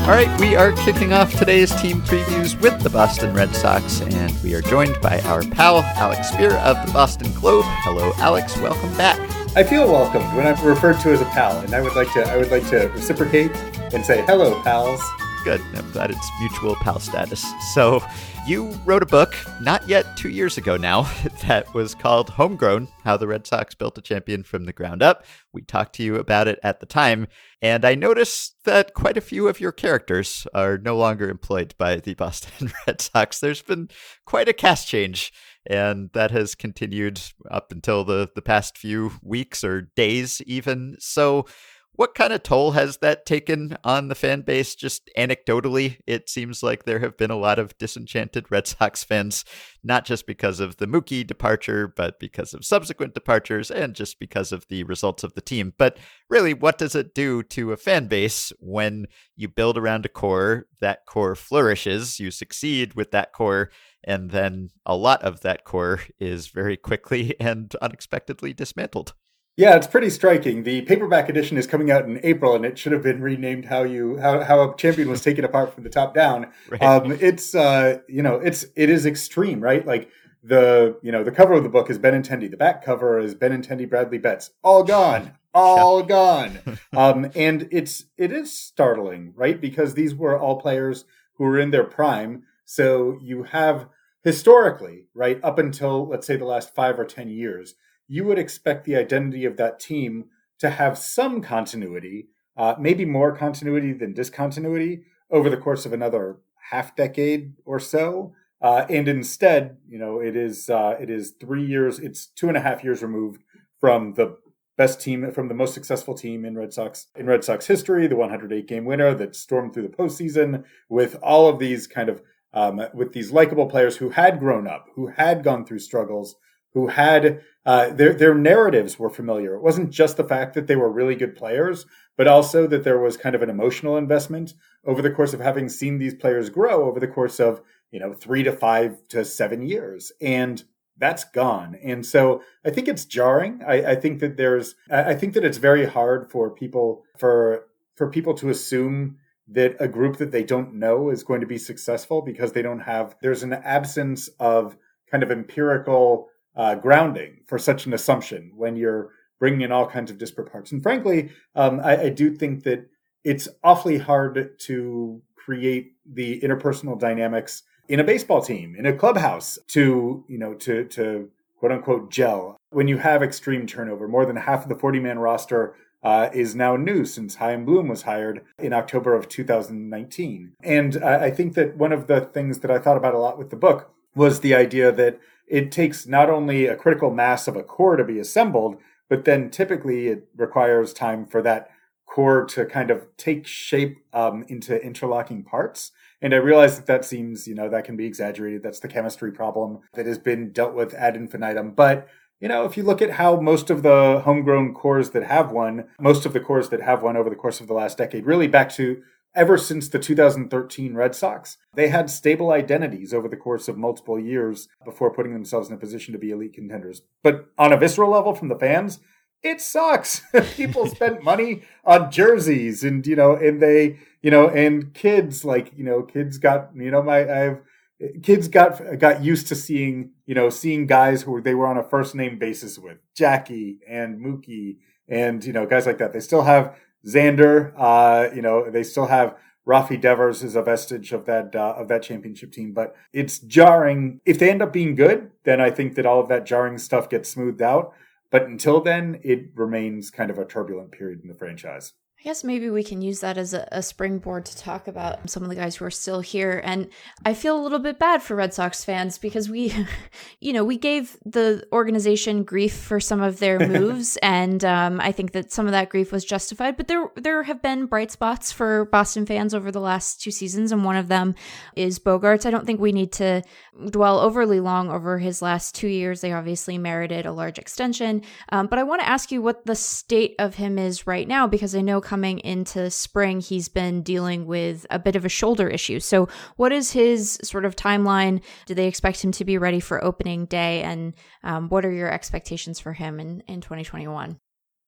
All right, we are kicking off today's team previews with the Boston Red Sox, and we are joined by our pal, Alex Speier of the Boston Globe. Hello, Alex. Welcome back. I feel welcomed when I'm referred to as a pal, and I would like to I would like to reciprocate and say, hello, pals. Good. I'm glad it's mutual pal status. So you wrote a book, not yet two years ago now, that was called Homegrown, How the Red Sox Built a Champion from the Ground Up. We talked to you about it at the time, and I noticed that quite a few of your characters are no longer employed by the Boston Red Sox. There's been quite a cast change, and that has continued up until the, the past few weeks or days even. So what kind of toll has that taken on the fan base? Just anecdotally, it seems like there have been a lot of disenchanted Red Sox fans, not just because of the Mookie departure, but because of subsequent departures and just because of the results of the team. But really, what does it do to a fan base when you build around a core, that core flourishes, you succeed with that core, and then a lot of that core is very quickly and unexpectedly dismantled? Yeah, it's pretty striking. The paperback edition is coming out in April, and it should have been renamed "How You How How a Champion Was Taken Apart from the Top Down." Right. Um, it's uh, you know, it's it is extreme, right? Like the you know the cover of the book is Benintendi, the back cover is Benintendi, Bradley Betts, all gone, all gone. Um, and it's it is startling, right? Because these were all players who were in their prime. So you have historically, right, up until let's say the last five or ten years, you would expect the identity of that team to have some continuity, uh, maybe more continuity than discontinuity over the course of another half decade or so. Uh, and instead, you know, it is uh, it is three years, it's two and a half years removed from the best team, from the most successful team in Red Sox in Red Sox history, the one hundred eight game winner that stormed through the postseason with all of these kind of um, with these likable players who had grown up, who had gone through struggles, who had uh, their their narratives were familiar. It wasn't just the fact that they were really good players, but also that there was kind of an emotional investment over the course of having seen these players grow over the course of, you know, three to five to seven years. And that's gone. And so I think it's jarring. I, I think that there's I think that it's very hard for people for for people to assume that a group that they don't know is going to be successful because they don't have there's an absence of kind of empirical Uh, grounding for such an assumption when you're bringing in all kinds of disparate parts. And frankly, um, I, I do think that it's awfully hard to create the interpersonal dynamics in a baseball team, in a clubhouse to, you know, to, to quote unquote gel when you have extreme turnover. More than half of the forty man roster uh, is now new since Chaim Bloom was hired in October of two thousand nineteen. And I, I think that one of the things that I thought about a lot with the book was the idea that it takes not only a critical mass of a core to be assembled, but then typically it requires time for that core to kind of take shape um, into interlocking parts. And I realize that that seems, you know, that can be exaggerated. That's the chemistry problem that has been dealt with ad infinitum. But, you know, if you look at how most of the homegrown cores that have won, most of the cores that have won over the course of the last decade, really back to ever since the two thousand thirteen Red Sox, they had stable identities over the course of multiple years before putting themselves in a position to be elite contenders. But on a visceral level from the fans, it sucks. People spent money on jerseys and, you know, and they, you know, and kids like, you know, kids got, you know, my, I've, kids got, got used to seeing, you know, seeing guys who they were on a first name basis with, Jackie and Mookie and, you know, guys like that. They still have Xander, uh, you know, they still have Rafi Devers is a vestige of that uh, of that championship team, but it's jarring. If they end up being good, then I think that all of that jarring stuff gets smoothed out. But until then, it remains kind of a turbulent period in the franchise. I guess maybe we can use that as a, a springboard to talk about some of the guys who are still here. And I feel a little bit bad for Red Sox fans because we, you know, we gave the organization grief for some of their moves. And um, I think that some of that grief was justified. But there there have been bright spots for Boston fans over the last two seasons. And one of them is Bogart's. I don't think we need to dwell overly long over his last two years. They obviously merited a large extension. Um, but I want to ask you what the state of him is right now, because I know coming into spring, he's been dealing with a bit of a shoulder issue. So what is his sort of timeline? Do they expect him to be ready for opening day? And um, what are your expectations for him in, in twenty twenty-one?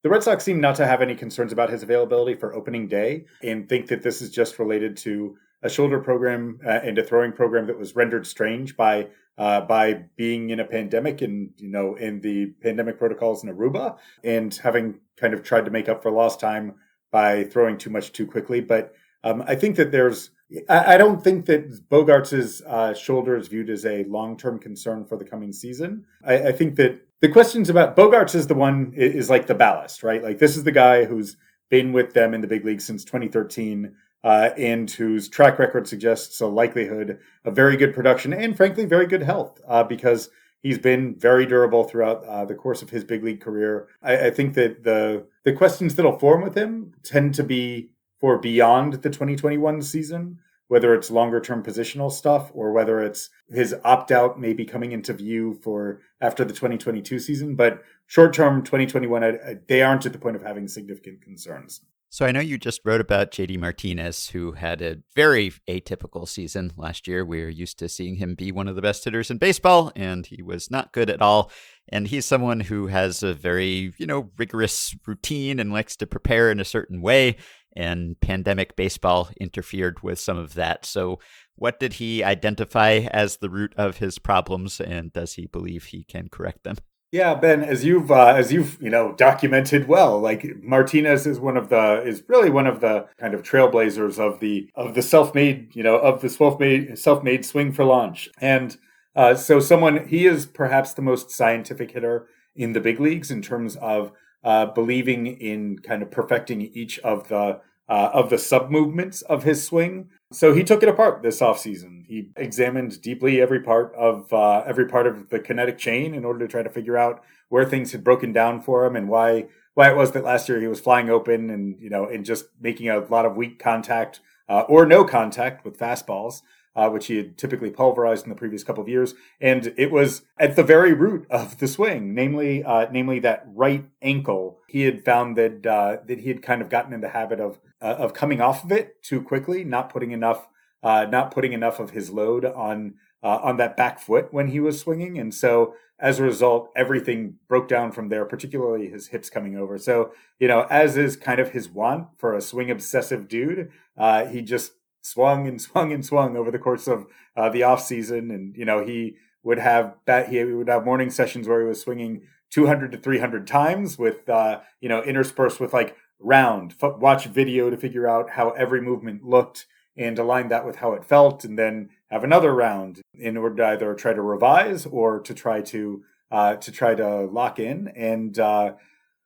The Red Sox seem not to have any concerns about his availability for opening day and think that this is just related to a shoulder program uh, and a throwing program that was rendered strange by uh, by being in a pandemic and, you know, in the pandemic protocols in Aruba and having kind of tried to make up for lost time by throwing too much too quickly. But um, I think that there's, I, I don't think that Bogart's uh, shoulder is viewed as a long-term concern for the coming season. I, I think that the questions about Bogart's is the one, is like the ballast, right? Like this is the guy who's been with them in the big league since twenty thirteen uh, and whose track record suggests a likelihood of very good production and frankly, very good health uh, because he's been very durable throughout uh, the course of his big league career. I, I think that the the questions that'll form with him tend to be for beyond the twenty twenty-one season, whether it's longer-term positional stuff or whether it's his opt-out maybe coming into view for after the twenty twenty-two season. But short-term twenty twenty-one, I, I, they aren't at the point of having significant concerns. So I know you just wrote about J D Martinez, who had a very atypical season last year. We are used to seeing him be one of the best hitters in baseball, and he was not good at all. And he's someone who has a very, you know, rigorous routine and likes to prepare in a certain way. And pandemic baseball interfered with some of that. So what did he identify as the root of his problems, and does he believe he can correct them? Yeah, Ben, as you've uh, as you've you know documented well, like Martinez is one of the is really one of the kind of trailblazers of the of the self-made you know of the self-made self-made swing for launch, and uh, so someone he is perhaps the most scientific hitter in the big leagues in terms of uh, believing in kind of perfecting each of the uh, of the sub-movements of his swing. So he took it apart this offseason. He examined deeply every part of uh, every part of the kinetic chain in order to try to figure out where things had broken down for him and why why it was that last year he was flying open and you know and just making a lot of weak contact uh, or no contact with fastballs, uh, which he had typically pulverized in the previous couple of years. And it was at the very root of the swing, namely uh, namely that right ankle. He had found that uh, that he had kind of gotten in the habit of uh, of coming off of it too quickly, not putting enough uh, not putting enough of his load on uh, on that back foot when he was swinging, and so as a result, everything broke down from there, particularly his hips coming over. So you know, as is kind of his want for a swing obsessive dude, uh, he just swung and swung and swung over the course of uh, the off season, and you know he would have bat he would have morning sessions where he was swinging two hundred to three hundred times with, uh, you know, interspersed with like round, f- watch video to figure out how every movement looked and align that with how it felt, and then have another round in order to either try to revise or to try to, uh, to try to lock in. And, uh,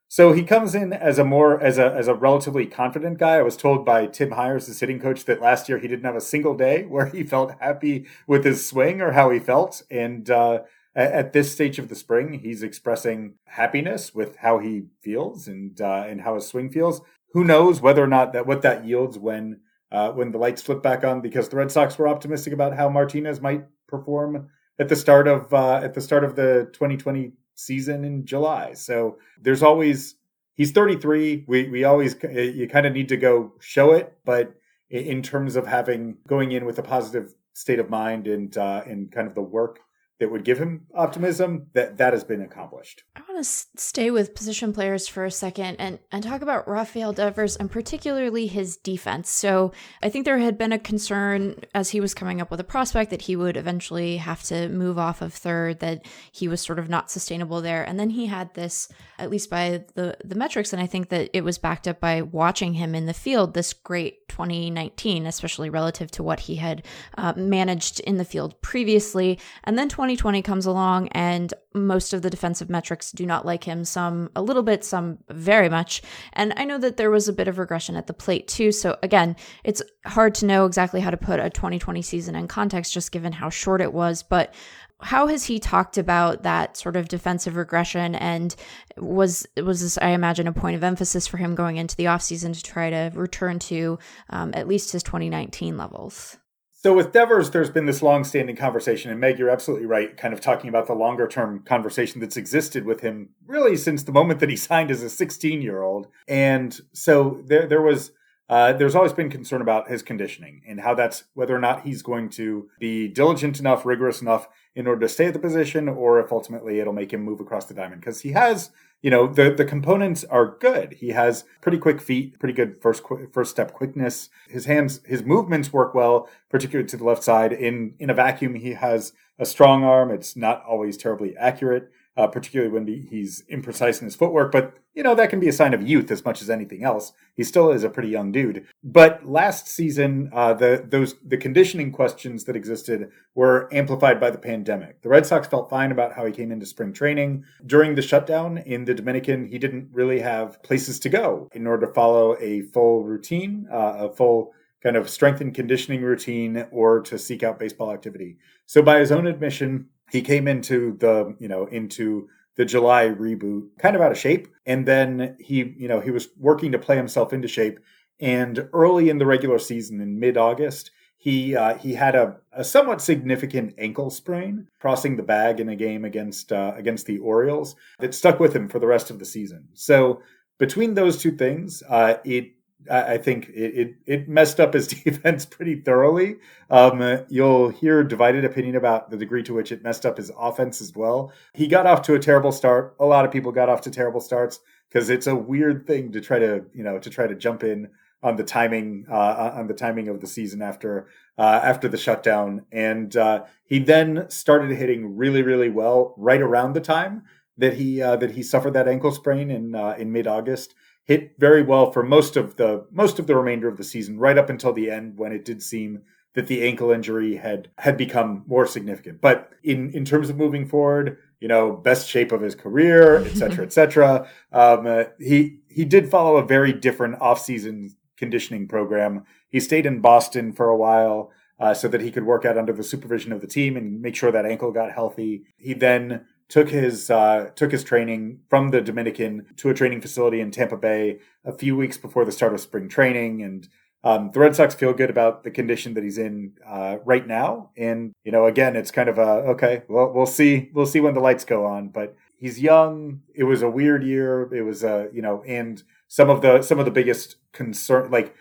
so he comes in as a more, as a, as a relatively confident guy. I was told by Tim Hires, the hitting coach, that last year he didn't have a single day where he felt happy with his swing or how he felt. And, uh, at this stage of the spring, he's expressing happiness with how he feels and uh, and how his swing feels. Who knows whether or not that what that yields when uh, when the lights flip back on? Because the Red Sox were optimistic about how Martinez might perform at the start of uh, at the start of the twenty twenty season in July. So there's always he's thirty-three. We we always you kind of need to go show it, but in terms of having going in with a positive state of mind and uh, and kind of the work that would give him optimism, that that has been accomplished. I want to s- stay with position players for a second and, and talk about Rafael Devers and particularly his defense. So I think there had been a concern as he was coming up with a prospect that he would eventually have to move off of third, that he was sort of not sustainable there. And then he had this, at least by the, the metrics, and I think that it was backed up by watching him in the field, this great twenty nineteen, especially relative to what he had uh, managed in the field previously. And then twenty twenty comes along and most of the defensive metrics do not like him, some a little bit, some very much. And I know that there was a bit of regression at the plate too. So again, it's hard to know exactly how to put a twenty twenty season in context, just given how short it was. But how has he talked about that sort of defensive regression? And was was this, I imagine, a point of emphasis for him going into the offseason to try to return to um, at least his twenty nineteen levels? So with Devers, there's been this long-standing conversation, and Meg, you're absolutely right, kind of talking about the longer-term conversation that's existed with him really since the moment that he signed as a sixteen-year-old. And so there, there was, uh, there's always been concern about his conditioning and how that's, whether or not he's going to be diligent enough, rigorous enough in order to stay at the position, or if ultimately it'll make him move across the diamond. Because he has, you know, the, the components are good. He has pretty quick feet, pretty good first qu- first step quickness. His hands, his movements work well, particularly to the left side. In in a vacuum, he has a strong arm. It's not always terribly accurate, uh, particularly when he's imprecise in his footwork. But, you know, that can be a sign of youth as much as anything else. He still is a pretty young dude. But last season, uh, the those the conditioning questions that existed were amplified by the pandemic. The Red Sox felt fine about how he came into spring training. During the shutdown in the Dominican, he didn't really have places to go in order to follow a full routine, uh, a full kind of strength and conditioning routine, or to seek out baseball activity. So by his own admission, he came into the, you know, into the July reboot kind of out of shape. And then he, you know, he was working to play himself into shape. And early in the regular season, in mid-August, he uh, he had a, a somewhat significant ankle sprain, crossing the bag in a game against uh, against the Orioles that stuck with him for the rest of the season. So between those two things, uh, it I think it, it, it messed up his defense pretty thoroughly. Um, you'll hear divided opinion about the degree to which it messed up his offense as well. He got off to a terrible start. A lot of people got off to terrible starts because it's a weird thing to try to, you know, to try to jump in on the timing, uh, on the timing of the season after, uh, after the shutdown. And uh, he then started hitting really, really well right around the time that he, uh, that he suffered that ankle sprain in, uh, in mid-August. Hit very well for most of the most of the remainder of the season, right up until the end when it did seem that the ankle injury had had become more significant. But in, in terms of moving forward, you know, best shape of his career, et cetera, et cetera. Um, uh, he he did follow a very different offseason conditioning program. He stayed in Boston for a while uh, so that he could work out under the supervision of the team and make sure that ankle got healthy. He then took his uh, took his training from the Dominican to a training facility in Tampa Bay a few weeks before the start of spring training. And um, the Red Sox feel good about the condition that he's in uh, right now. And, you know, again, it's kind of a, okay, well, we'll see. We'll see when the lights go on. But he's young. It was a weird year. It was, a, you know, and some of the some of the biggest concern, like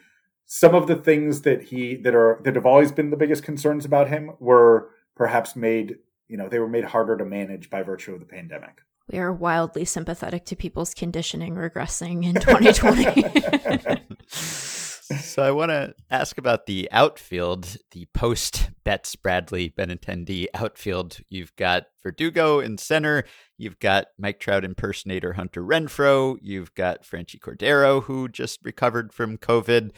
some of the things that he that are that have always been the biggest concerns about him were perhaps made You know, they were made harder to manage by virtue of the pandemic. We are wildly sympathetic to people's conditioning regressing in twenty twenty. So I want to ask about the outfield, the post Betts, Bradley, Benintendi outfield. You've got Verdugo in center. You've got Mike Trout impersonator Hunter Renfroe. You've got Franchi Cordero, who just recovered from COVID.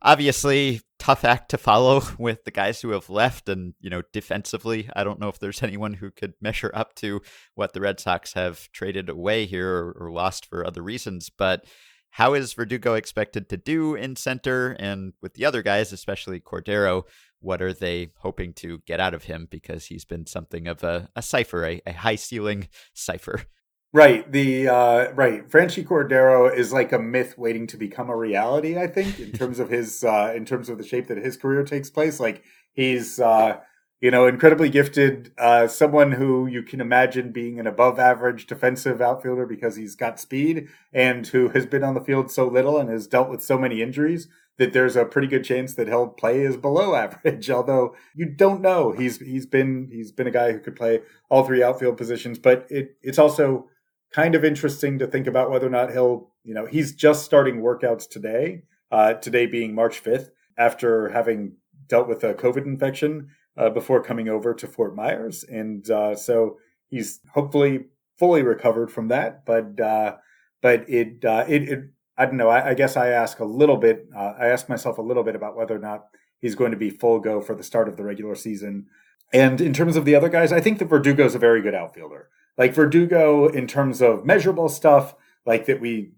Obviously, tough act to follow with the guys who have left. And, you know, defensively, I don't know if there's anyone who could measure up to what the Red Sox have traded away here or, or lost for other reasons. But how is Verdugo expected to do in center? And with the other guys, especially Cordero, what are they hoping to get out of him? Because he's been something of a, a cipher, a, a high ceiling cipher. Right. The uh, right. Franchi Cordero is like a myth waiting to become a reality, I think, in terms of his uh, in terms of the shape that his career takes place. Like he's, uh, you know, incredibly gifted, uh, someone who you can imagine being an above average defensive outfielder because he's got speed and who has been on the field so little and has dealt with so many injuries that there's a pretty good chance that he'll play as below average, although you don't know. He's he's been he's been a guy who could play all three outfield positions, but it it's also kind of interesting to think about whether or not he'll, you know, he's just starting workouts today, uh, today being March fifth, after having dealt with a COVID infection uh, before coming over to Fort Myers. And uh, so he's hopefully fully recovered from that. But uh, but it, uh, it, it I don't know, I, I guess I ask a little bit, uh, I ask myself a little bit about whether or not he's going to be full go for the start of the regular season. And in terms of the other guys, I think that Verdugo is a very good outfielder. Like Verdugo, in terms of measurable stuff, like that we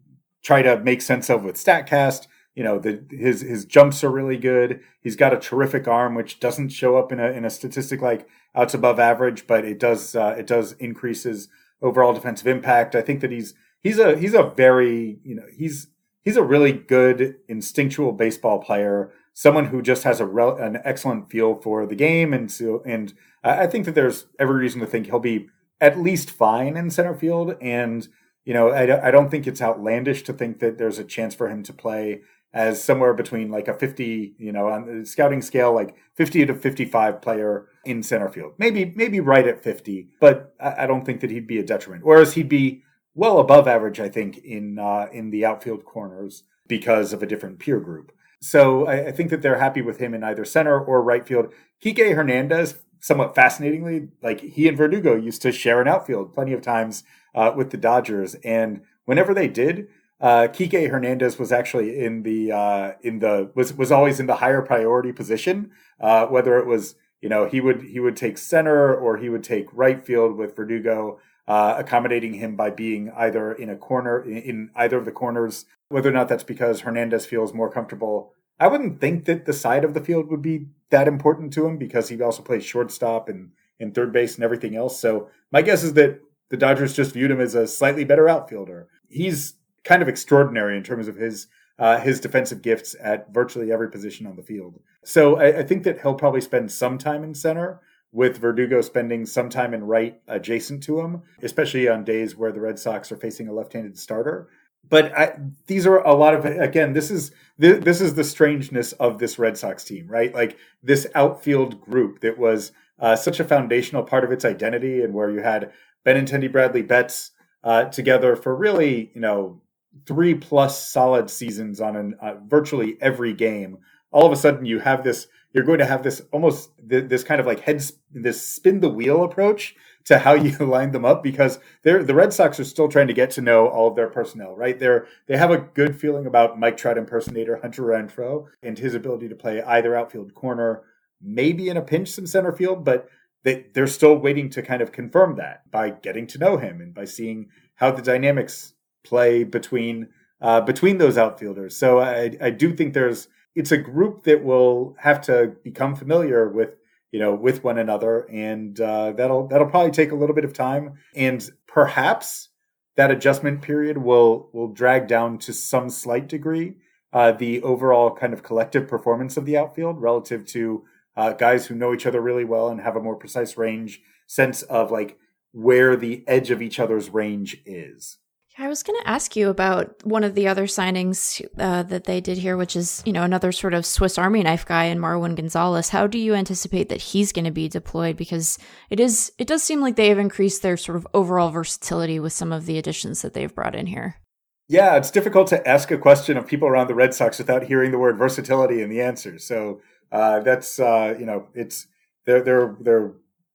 try to make sense of with StatCast, you know, the, his his jumps are really good. He's got a terrific arm, which doesn't show up in a in a statistic like outs above average, but it does uh, it does increase his overall defensive impact. I think that he's he's a he's a very you know he's he's a really good instinctual baseball player, someone who just has a rel- an excellent feel for the game, and so and I think that there's every reason to think he'll be at least fine in center field. And, you know, I, I don't think it's outlandish to think that there's a chance for him to play as somewhere between like a fifty, you know, on the scouting scale, like fifty to fifty-five player in center field, maybe, maybe right at fifty, but I, I don't think that he'd be a detriment, whereas he'd be well above average, I think, in, uh, in the outfield corners because of a different peer group. So I, I think that they're happy with him in either center or right field. Kike Hernandez, somewhat fascinatingly, like he and Verdugo used to share an outfield plenty of times uh, with the Dodgers, and whenever they did, uh, Kike Hernandez was actually in the uh, in the was was always in the higher priority position. Uh, whether it was you know he would he would take center or he would take right field with Verdugo, uh, accommodating him by being either in a corner in, in either of the corners. Whether or not that's because Hernandez feels more comfortable. I wouldn't think that the side of the field would be that important to him because he also plays shortstop and, and third base and everything else. So my guess is that the Dodgers just viewed him as a slightly better outfielder. He's kind of extraordinary in terms of his uh, his defensive gifts at virtually every position on the field. So I, I think that he'll probably spend some time in center, with Verdugo spending some time in right adjacent to him, especially on days where the Red Sox are facing a left-handed starter. But I, these are a lot of, again, this is this, this is the strangeness of this Red Sox team, right? Like this outfield group that was uh, such a foundational part of its identity, and where you had Benintendi, Bradley, Betts uh, together for really, you know, three plus solid seasons on an, uh, virtually every game. All of a sudden, you have this. You're going to have this almost th- this kind of like head, sp- this spin the wheel approach to how you line them up, because they're, the Red Sox are still trying to get to know all of their personnel, right? They're, they have a good feeling about Mike Trout impersonator Hunter Renfroe and his ability to play either outfield corner, maybe in a pinch some center field, but they, they're still waiting to kind of confirm that by getting to know him and by seeing how the dynamics play between uh, between those outfielders. So I, I do think there's it's a group that will have to become familiar with you know, with one another. And uh, that'll, that'll probably take a little bit of time. And perhaps that adjustment period will, will drag down to some slight degree uh, the overall kind of collective performance of the outfield relative to uh, guys who know each other really well and have a more precise range sense of like where the edge of each other's range is. I was going to ask you about one of the other signings uh, that they did here, which is, you know, another sort of Swiss Army knife guy in Marwin Gonzalez. How do you anticipate that he's going to be deployed? Because it is, it does seem like they have increased their sort of overall versatility with some of the additions that they've brought in here. Yeah, it's difficult to ask a question of people around the Red Sox without hearing the word versatility in the answer. So uh, that's, uh, you know, it's they're they're they're.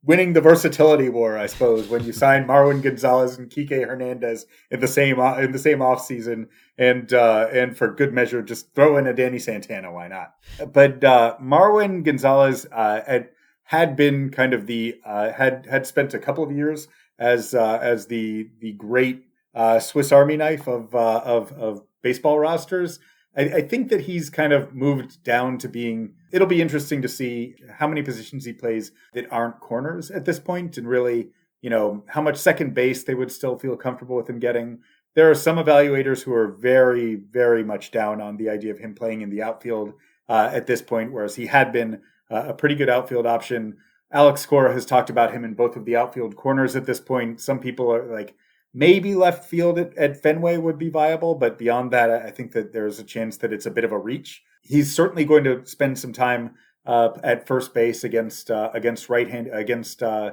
winning the versatility war, I suppose, when you sign Marwin Gonzalez and Kike Hernandez in the same in the same offseason, and uh, and for good measure, just throw in a Danny Santana, why not? But uh, Marwin Gonzalez uh, had, had been kind of the uh, had had spent a couple of years as uh, as the the great uh, Swiss Army knife of uh, of, of baseball rosters. I, I think that he's kind of moved down to being, it'll be interesting to see how many positions he plays that aren't corners at this point, and really, you know, how much second base they would still feel comfortable with him getting. There are some evaluators who are very, very much down on the idea of him playing in the outfield uh, at this point, whereas he had been uh, a pretty good outfield option. Alex Cora has talked about him in both of the outfield corners at this point. Some people are like, maybe left field at, at Fenway would be viable, but beyond that, I think that there's a chance that it's a bit of a reach. he's certainly going to spend some time uh, at first base against uh, against right hand against uh,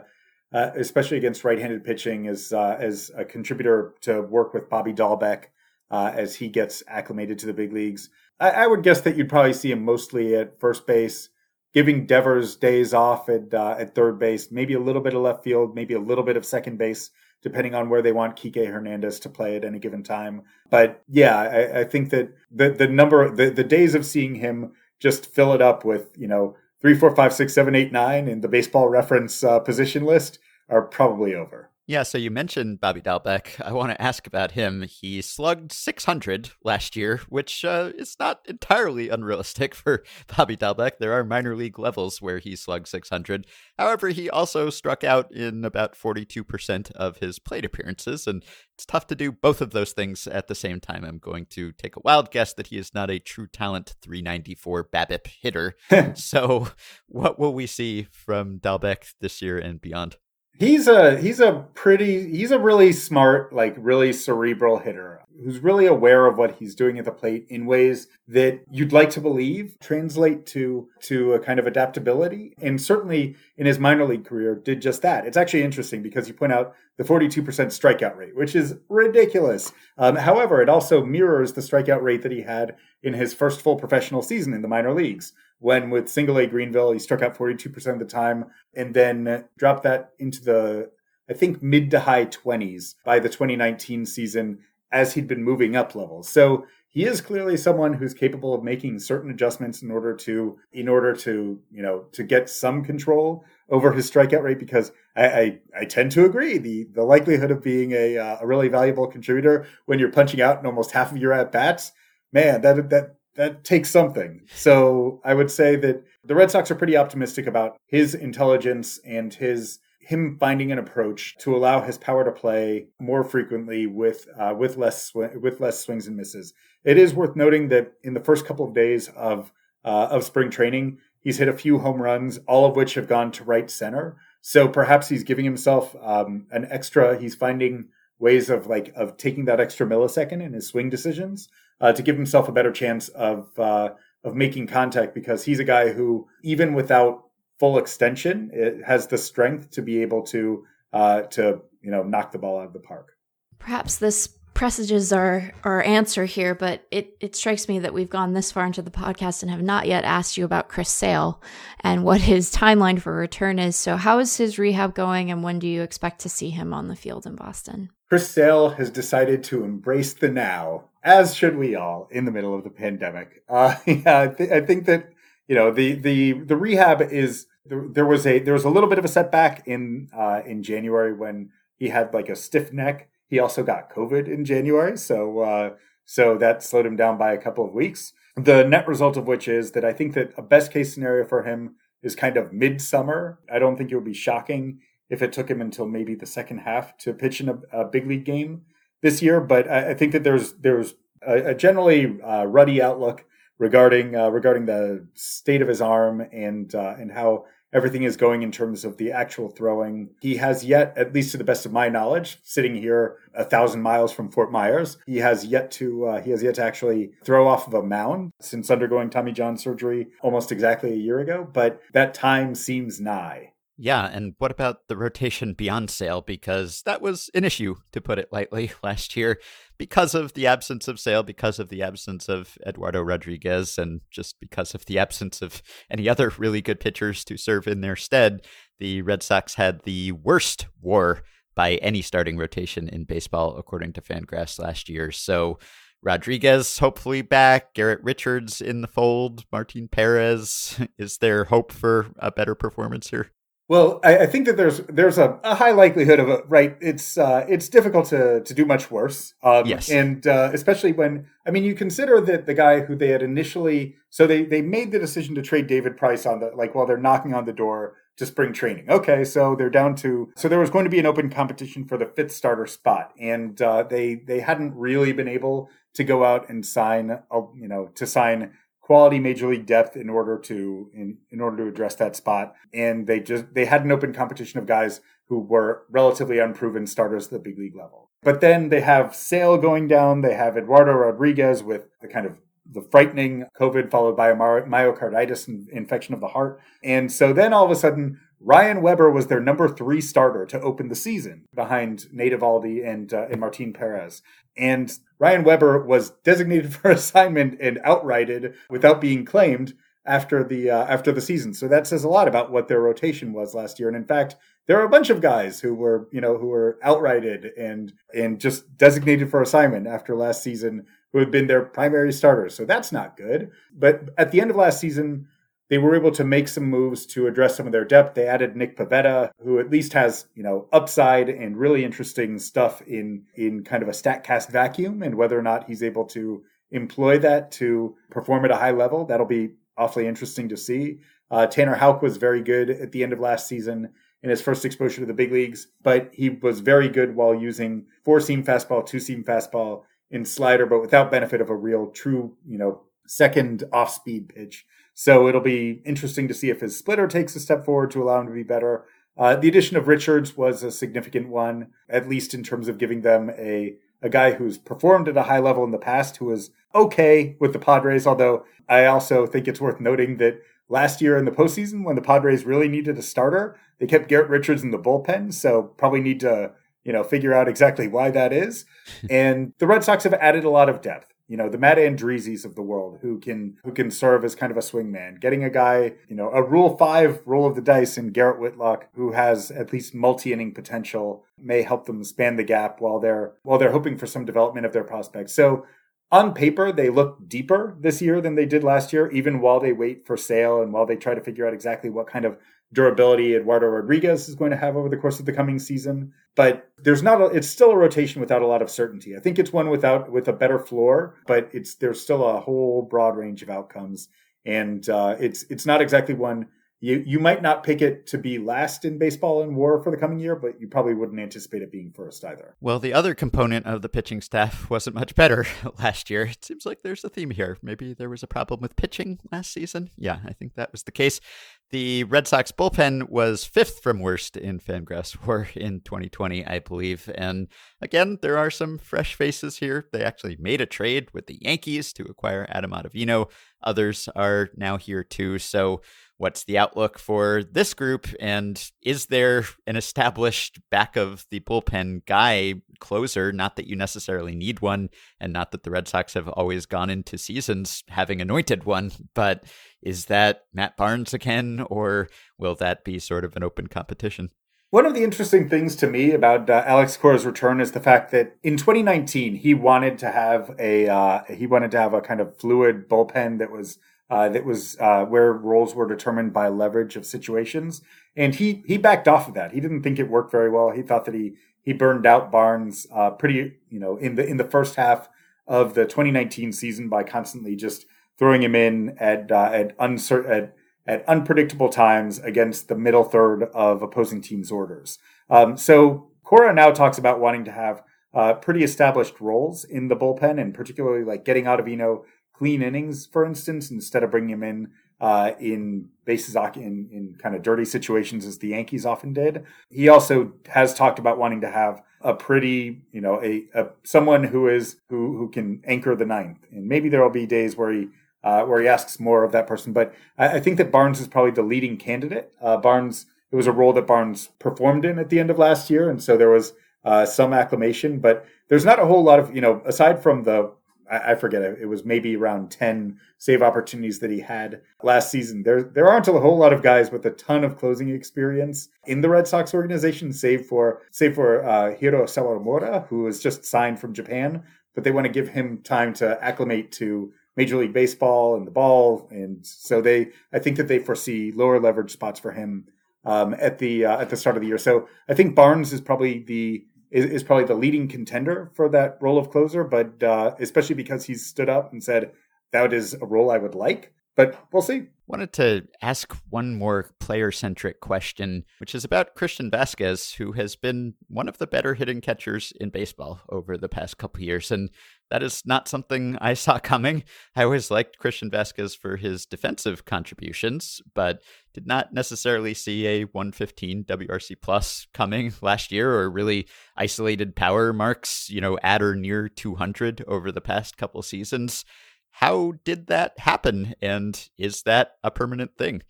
uh, especially against right-handed pitching as uh, as a contributor to work with Bobby Dalbec uh, as he gets acclimated to the big leagues. I, I would guess that you'd probably see him mostly at first base, giving Devers days off at uh, at third base, maybe a little bit of left field, maybe a little bit of second base, depending on where they want Kike Hernandez to play at any given time. But yeah, I, I think that the the number, the, the days of seeing him just fill it up with, you know, three, four, five, six, seven, eight, nine in the Baseball Reference uh, position list are probably over. Yeah, so you mentioned Bobby Dalbec. I want to ask about him. He slugged six hundred last year, which uh, is not entirely unrealistic for Bobby Dalbec. There are minor league levels where he slugged six hundred. However, he also struck out in about forty-two percent of his plate appearances, and it's tough to do both of those things at the same time. I'm going to take a wild guess that he is not a true talent three ninety-four BABIP hitter. So what will we see from Dalbec this year and beyond? He's a he's a pretty he's a really smart, like really cerebral hitter who's really aware of what he's doing at the plate in ways that you'd like to believe translate to to a kind of adaptability. And certainly in his minor league career did just that. It's actually interesting because you point out the forty-two percent strikeout rate, which is ridiculous. Um, however, it also mirrors the strikeout rate that he had in his first full professional season in the minor leagues, when with single A Greenville, he struck out forty-two percent of the time and then dropped that into the, I think, mid to high twenties by the twenty nineteen season as he'd been moving up levels. So he is clearly someone who's capable of making certain adjustments in order to, in order to, you know, to get some control over his strikeout rate, because I, I, I tend to agree. The, the likelihood of being a, uh, a really valuable contributor when you're punching out in almost half of your at-bats, man, that, that, That takes something. So I would say that the Red Sox are pretty optimistic about his intelligence and his him finding an approach to allow his power to play more frequently with uh, with less sw- with less swings and misses. It is worth noting that in the first couple of days of uh, of spring training, he's hit a few home runs, all of which have gone to right center. So perhaps he's giving himself um, an extra. He's finding ways of like of taking that extra millisecond in his swing decisions uh, to give himself a better chance of uh, of making contact, because he's a guy who, even without full extension, it has the strength to be able to uh, to you know knock the ball out of the park. Perhaps this presages our our answer here, but it it strikes me that we've gone this far into the podcast and have not yet asked you about Chris Sale and what his timeline for return is. So how is his rehab going, and when do you expect to see him on the field in Boston? Chris Sale has decided to embrace the now, as should we all, in the middle of the pandemic. Uh, yeah, I, th- I think that you know the the the rehab is there, there was a there was a little bit of a setback in uh, in January when he had like a stiff neck. He also got COVID in January, so uh, so that slowed him down by a couple of weeks. The net result of which is that I think that a best case scenario for him is kind of midsummer. I don't think it would be shocking if it took him until maybe the second half to pitch in a, a big league game this year. But I, I think that there's there's a, a generally uh, ruddy outlook regarding uh, regarding the state of his arm and uh, and how everything is going in terms of the actual throwing. He has yet, at least to the best of my knowledge, sitting here a thousand miles from Fort Myers, he has yet to uh, he has yet to actually throw off of a mound since undergoing Tommy John surgery almost exactly a year ago. But that time seems nigh. Yeah, and what about the rotation beyond Sale? Because that was an issue, to put it lightly, last year because of the absence of Sale, because of the absence of Eduardo Rodriguez, and just because of the absence of any other really good pitchers to serve in their stead. The Red Sox had the worst WAR by any starting rotation in baseball, according to Fangraphs last year. So Rodriguez hopefully back, Garrett Richards in the fold, Martin Perez. Is there hope for a better performance here? Well, I, I think that there's there's a, a high likelihood of it, right? It's uh, it's difficult to to do much worse, um, yes. And uh, especially when I mean you consider that the guy who they had initially, so they they made the decision to trade David Price on the like while they're knocking on the door to spring training. Okay, so they're down to so there was going to be an open competition for the fifth starter spot, and uh, they they hadn't really been able to go out and sign a, you know to sign. quality major league depth in order to in, in order to address that spot, and they just they had an open competition of guys who were relatively unproven starters at the big league level. But then they have Sale going down, they have Eduardo Rodriguez with the kind of the frightening COVID followed by a myocarditis infection of the heart. And so then all of a sudden, Ryan Weber was their number three starter to open the season behind Nate Eovaldi and, uh, and Martin Perez. And Ryan Weber was designated for assignment and outrighted without being claimed after the uh, after the season. So that says a lot about what their rotation was last year. And in fact, there are a bunch of guys who were, you know, who were outrighted and and just designated for assignment after last season who had been their primary starters. So that's not good. But at the end of last season, they were able to make some moves to address some of their depth. They added Nick Pivetta, who at least has, you know, upside and really interesting stuff in in kind of a StatCast vacuum, and whether or not he's able to employ that to perform at a high level, that'll be awfully interesting to see. Uh, Tanner Houck was very good at the end of last season in his first exposure to the big leagues, but he was very good while using four-seam fastball, two-seam fastball, and slider, but without benefit of a real true, you know, second off-speed pitch. So it'll be interesting to see if his splitter takes a step forward to allow him to be better. Uh, the addition of Richards was a significant one, at least in terms of giving them a a guy who's performed at a high level in the past, who was okay with the Padres, although I also think it's worth noting that last year in the postseason, when the Padres really needed a starter, they kept Garrett Richards in the bullpen, so probably need to, you know, figure out exactly why that is. And the Red Sox have added a lot of depth. You know, the Matt Andreeses of the world who can who can serve as kind of a swingman. Getting a guy, you know, a rule five roll of the dice in Garrett Whitlock, who has at least multi-inning potential, may help them span the gap while they're while they're hoping for some development of their prospects. So on paper, they look deeper this year than they did last year, even while they wait for sale and while they try to figure out exactly what kind of durability Eduardo Rodriguez is going to have over the course of the coming season. But there's not a, it's still a rotation without a lot of certainty. I think it's one without with a better floor, but it's there's still a whole broad range of outcomes, and uh, it's it's not exactly one you you might not pick it to be last in baseball and WAR for the coming year, but you probably wouldn't anticipate it being first either. Well, the other component of the pitching staff wasn't much better last year. It seems like there's a theme here. Maybe there was a problem with pitching last season. Yeah, I think that was the case. The Red Sox bullpen was fifth from worst in Fangraphs WAR in twenty twenty, I believe. And again, there are some fresh faces here. They actually made a trade with the Yankees to acquire Adam Ottavino. Others are now here too. So what's the outlook for this group? And is there an established back of the bullpen guy closer? Not that you necessarily need one, and not that the Red Sox have always gone into seasons having anointed one, but is that Matt Barnes again, or will that be sort of an open competition? One of the interesting things to me about uh, Alex Cora's return is the fact that in twenty nineteen he wanted to have a uh, he wanted to have a kind of fluid bullpen that was uh, that was uh, where roles were determined by leverage of situations, and he he backed off of that. He didn't think it worked very well. He thought that he he burned out Barnes uh, pretty you know in the in the first half of the twenty nineteen season by constantly just throwing him in at uh, at, uncer- at at unpredictable times against the middle third of opposing teams' orders. Um, so Cora now talks about wanting to have uh, pretty established roles in the bullpen, and particularly like getting Ottavino clean innings, for instance, instead of bringing him in uh, in bases in, in kind of dirty situations as the Yankees often did. He also has talked about wanting to have a pretty, you know, a, a someone who is who who can anchor the ninth, and maybe there will be days where he. Uh, where he asks more of that person. But I, I think that Barnes is probably the leading candidate. Uh, Barnes, it was a role that Barnes performed in at the end of last year, and so there was uh, some acclamation. But there's not a whole lot of, you know, aside from the, I, I forget, it was maybe around ten save opportunities that he had last season. There, there aren't a whole lot of guys with a ton of closing experience in the Red Sox organization, save for save for uh, Hiro Sawamura, who was just signed from Japan. But they want to give him time to acclimate to Major League Baseball and the ball, and so they, I think that they foresee lower leverage spots for him um, at the uh, at the start of the year. So I think Barnes is probably the is, is probably the leading contender for that role of closer, but uh, especially because he's stood up and said that is a role I would like. But we'll see. Wanted to ask one more player-centric question, which is about Christian Vasquez, who has been one of the better hitting catchers in baseball over the past couple years. And that is not something I saw coming. I always liked Christian Vasquez for his defensive contributions, but did not necessarily see a one fifteen W R C plus coming last year, or really isolated power marks, you know, at or near two hundred over the past couple seasons. how did that happen? And is that a permanent thing?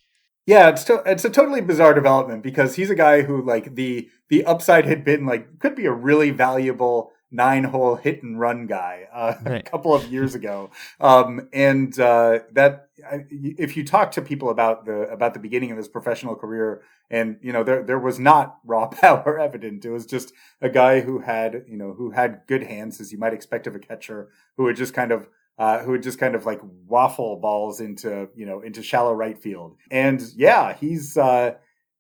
Yeah, it's to, it's a totally bizarre development because he's a guy who, like, the the upside had been, like, could be a really valuable nine-hole hit-and-run guy uh, right. a couple of years ago. Um, and uh, that if you talk to people about the about the beginning of his professional career, and, you know, there there was not raw power evident. It was just a guy who had, you know, who had good hands, as you might expect of a catcher, who would just kind of Uh, who would just kind of like waffle balls into, you know, into shallow right field. And yeah, he's, uh,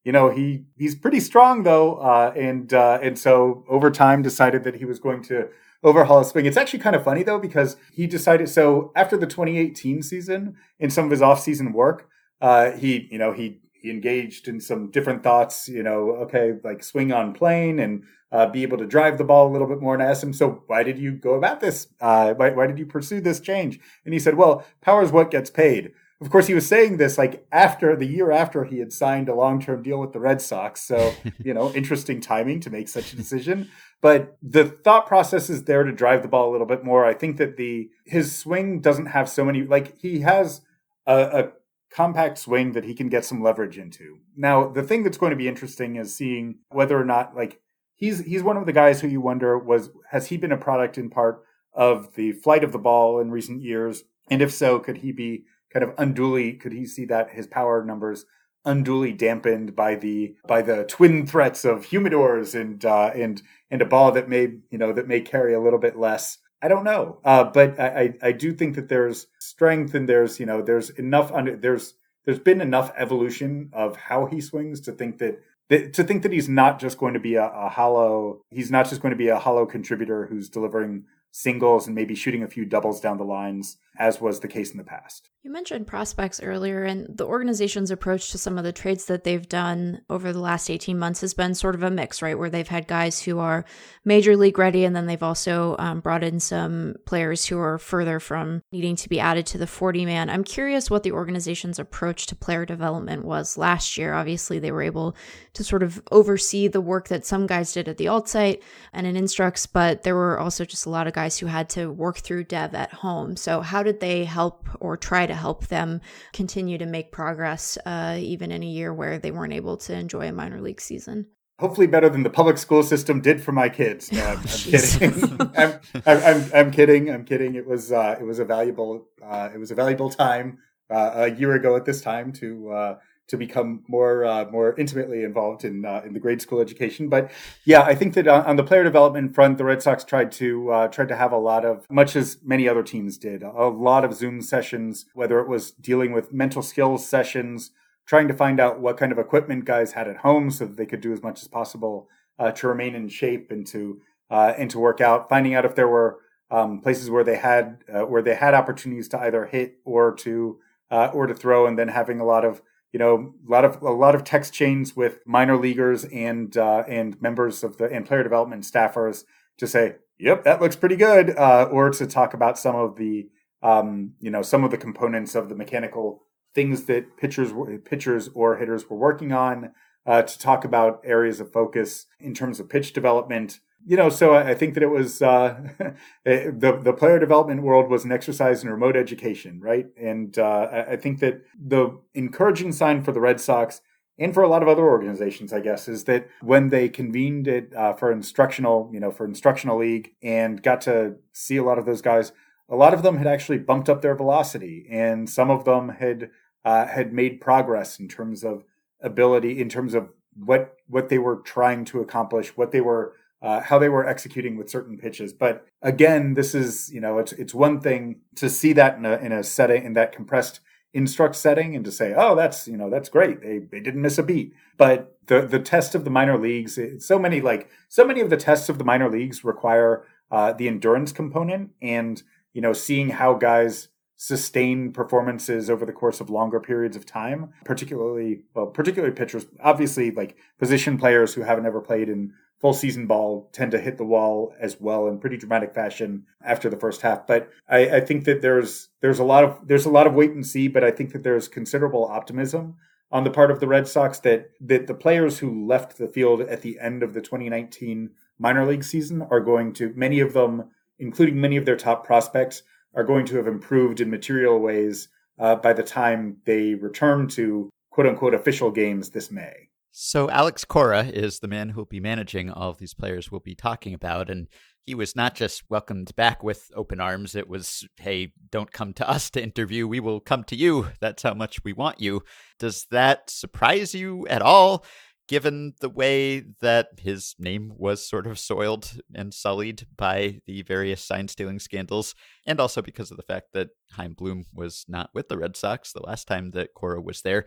you know, he, he's pretty strong though. Uh, and, uh, and so over time decided that he was going to overhaul his swing. It's actually kind of funny though, because he decided, so after the twenty eighteen season, in some of his off-season work, uh, he, you know, he, he engaged in some different thoughts, you know, okay, like swing on plane and uh, be able to drive the ball a little bit more. And I asked him, so why did you go about this? Uh, why, why did you pursue this change? And he said, well, power is what gets paid. Of course, he was saying this like after the year after he had signed a long-term deal with the Red Sox. So, you know, interesting timing to make such a decision. But the thought process is there to drive the ball a little bit more. I think that the his swing doesn't have so many, like he has a, a compact swing that he can get some leverage into. Now, the thing that's going to be interesting is seeing whether or not, like, he's he's one of the guys who you wonder was, has he been a product in part of the flight of the ball in recent years? And if so, could he be kind of unduly, could he see that his power numbers unduly dampened by the by the twin threats of humidors and uh, and and a ball that may, you know, that may carry a little bit less? I don't know, uh, but I, I, I do think that there's strength and there's, you know, there's enough under there's there's been enough evolution of how he swings to think that, that to think that he's not just going to be a, a hollow he's not just going to be a hollow contributor who's delivering singles and maybe shooting a few doubles down the lines, as was the case in the past. You mentioned prospects earlier, and the organization's approach to some of the trades that they've done over the last eighteen months has been sort of a mix, right? Where they've had guys who are major league ready, and then they've also um, brought in some players who are further from needing to be added to the forty man. I'm curious what the organization's approach to player development was last year. Obviously, they were able to sort of oversee the work that some guys did at the alt site and in Instructs, but there were also just a lot of guys who had to work through dev at home. So how did they help or try to help them continue to make progress uh, even in a year where they weren't able to enjoy a minor league season? Hopefully better than the public school system did for my kids. No, I'm, I'm kidding. I'm, I'm, I'm, I'm kidding. I'm kidding. It was uh, it was a valuable uh, it was a valuable time uh, a year ago at this time to uh, to become more uh, more intimately involved in uh, in the grade school education. But yeah, I think that on, on the player development front, the Red Sox tried to uh, tried to have a lot of, much as many other teams did, a lot of Zoom sessions, whether it was dealing with mental skills sessions, trying to find out what kind of equipment guys had at home so that they could do as much as possible uh, to remain in shape and to uh, and to work out, finding out if there were um, places where they had uh, where they had opportunities to either hit or to uh, or to throw, and then having a lot of You know, a lot of a lot of text chains with minor leaguers and uh, and members of the and player development staffers to say, "Yep, that looks pretty good," uh, or to talk about some of the um, you know some of the components of the mechanical things that pitchers pitchers or hitters were working on, uh, to talk about areas of focus in terms of pitch development. You know, so I think that it was uh, the the player development world was an exercise in remote education, right? And uh, I think that the encouraging sign for the Red Sox and for a lot of other organizations, I guess, is that when they convened it uh, for instructional, you know, for instructional league, and got to see a lot of those guys, a lot of them had actually bumped up their velocity, and some of them had uh, had made progress in terms of ability, in terms of what what they were trying to accomplish, what they were. Uh, how they were executing with certain pitches. But again, this is, you know, it's it's one thing to see that in a, in a setting, in that compressed instruct setting, and to say, oh, that's, you know, that's great. They they didn't miss a beat. But the the test of the minor leagues, so many like so many of the tests of the minor leagues require uh, the endurance component, and, you know, seeing how guys sustain performances over the course of longer periods of time, particularly, well, particularly pitchers, obviously, like position players who haven't ever played in full season ball tend to hit the wall as well in pretty dramatic fashion after the first half. But I, I think that there's there's a lot of there's a lot of wait and see, but I think that there's considerable optimism on the part of the Red Sox that that the players who left the field at the end of the twenty nineteen minor league season are going to, many of them, including many of their top prospects, are going to have improved in material ways uh, by the time they return to quote-unquote official games this May. So Alex Cora is the man who will be managing all of these players we'll be talking about, and he was not just welcomed back with open arms. It was, hey, don't come to us to interview. We will come to you. That's how much we want you. Does that surprise you at all, given the way that his name was sort of soiled and sullied by the various sign-stealing scandals, and also because of the fact that Chaim Bloom was not with the Red Sox the last time that Cora was there?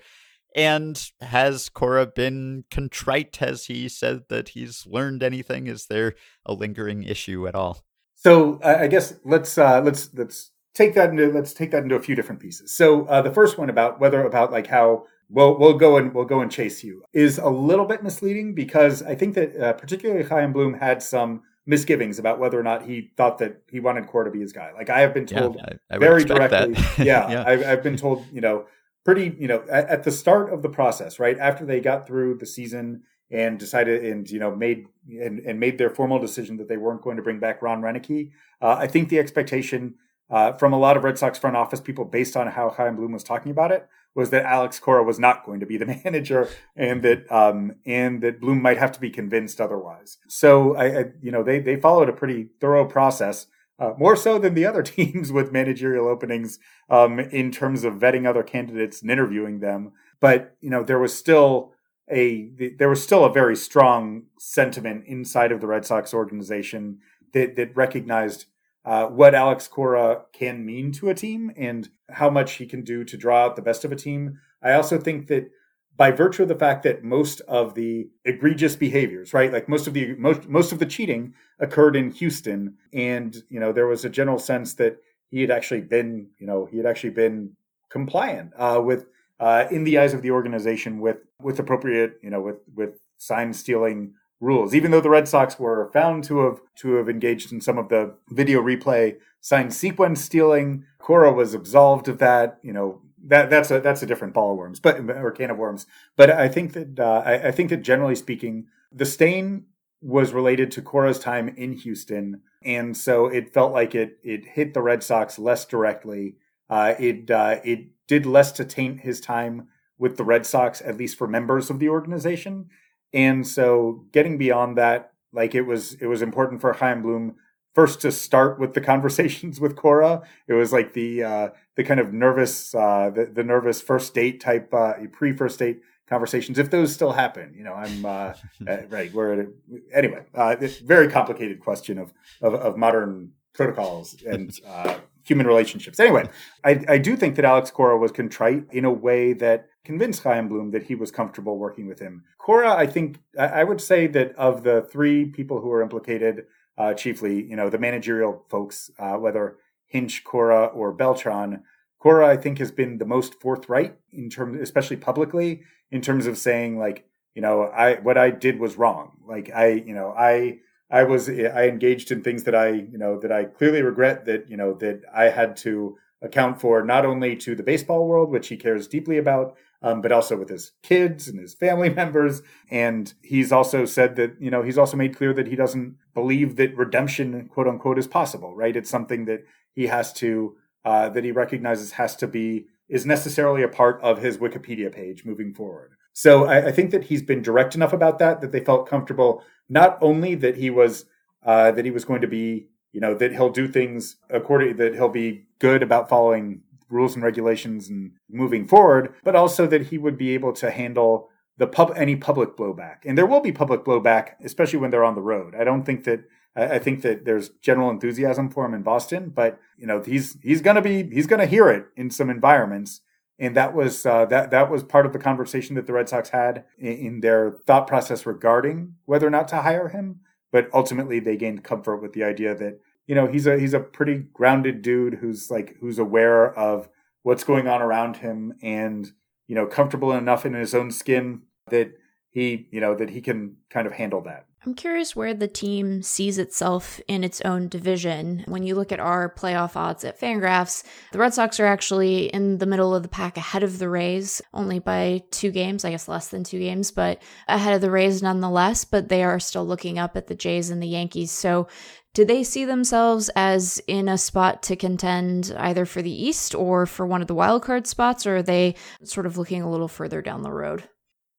And has Cora been contrite? Has he said that he's learned anything? Is there a lingering issue at all? So uh, I guess let's uh, let's let's take that into let's take that into a few different pieces. So uh, the first one about whether about like how we'll we'll go and we'll go and chase you is a little bit misleading, because I think that uh, particularly Chaim Bloom had some misgivings about whether or not he thought that he wanted Cora to be his guy. Like I have been told yeah, I, I very directly. yeah, yeah. I've, I've been told, you know. Pretty, you know, at the start of the process, right after they got through the season and decided, and you know, made and, and made their formal decision that they weren't going to bring back Ron Renneke. Uh, I think the expectation uh, from a lot of Red Sox front office people, based on how Chaim Bloom was talking about it, was that Alex Cora was not going to be the manager, and that um, and that Bloom might have to be convinced otherwise. So, I, I you know, they they followed a pretty thorough process. Uh, more so than the other teams with managerial openings um, in terms of vetting other candidates and interviewing them. But, you know, there was still a there was still a very strong sentiment inside of the Red Sox organization that, that recognized uh, what Alex Cora can mean to a team and how much he can do to draw out the best of a team. I also think that by virtue of the fact that most of the egregious behaviors, right, like most of the most most of the cheating occurred in Houston, and you know there was a general sense that he had actually been, you know, he had actually been compliant uh, with, uh, in the eyes of the organization, with with appropriate, you know, with with sign stealing rules. Even though the Red Sox were found to have to have engaged in some of the video replay sign sequence stealing, Cora was absolved of that, you know. That that's a that's a different ball of worms, but or can of worms. But I think that uh, I, I think that generally speaking, the stain was related to Cora's time in Houston, and so it felt like it it hit the Red Sox less directly. Uh, it uh, it did less to taint his time with the Red Sox, at least for members of the organization. And so getting beyond that, like it was it was important for Chaim Bloom first to start with the conversations with Cora. It was like the uh, the kind of nervous, uh, the, the nervous first date type, uh, pre-first date conversations, if those still happen. You know, I'm uh, right. We're at a, anyway. Uh, it's a very complicated question of of, of modern protocols and uh, human relationships. Anyway, I, I do think that Alex Cora was contrite in a way that convinced Chaim Bloom that he was comfortable working with him. Cora, I think, I, I would say that of the three people who are implicated. Uh, chiefly, you know, the managerial folks, uh, whether Hinch, Cora, or Beltran. Cora, I think, has been the most forthright in terms, especially publicly, in terms of saying, like, you know, I what I did was wrong. Like, I, you know, I I was I engaged in things that I, you know, that I clearly regret. That you know that I had to account for not only to the baseball world, which he cares deeply about, um, but also with his kids and his family members. And he's also said that, you know, he's also made clear that he doesn't believe that redemption, quote unquote, is possible, right? It's something that he has to, uh, that he recognizes has to be, is necessarily a part of his Wikipedia page moving forward. So I, I think that he's been direct enough about that, that they felt comfortable, not only that he was, uh, that he was going to be, you know, that he'll do things according, that he'll be good about following rules and regulations and moving forward, but also that he would be able to handle the pub any public blowback. And there will be public blowback, especially when they're on the road. I don't think that I think that there's general enthusiasm for him in Boston, but you know, he's he's gonna be he's gonna hear it in some environments. And that was uh, that that was part of the conversation that the Red Sox had in, in their thought process regarding whether or not to hire him. But ultimately, they gained comfort with the idea that, you know, he's a he's a pretty grounded dude who's like who's aware of what's going on around him, and you know, comfortable enough in his own skin that he you know that he can kind of handle that. I'm curious where the team sees itself in its own division. When you look at our playoff odds at Fangraphs, the Red Sox are actually in the middle of the pack ahead of the Rays, only by two games, I guess less than two games, but ahead of the Rays nonetheless, but they are still looking up at the Jays and the Yankees. So do they see themselves as in a spot to contend either for the East or for one of the wildcard spots, or are they sort of looking a little further down the road?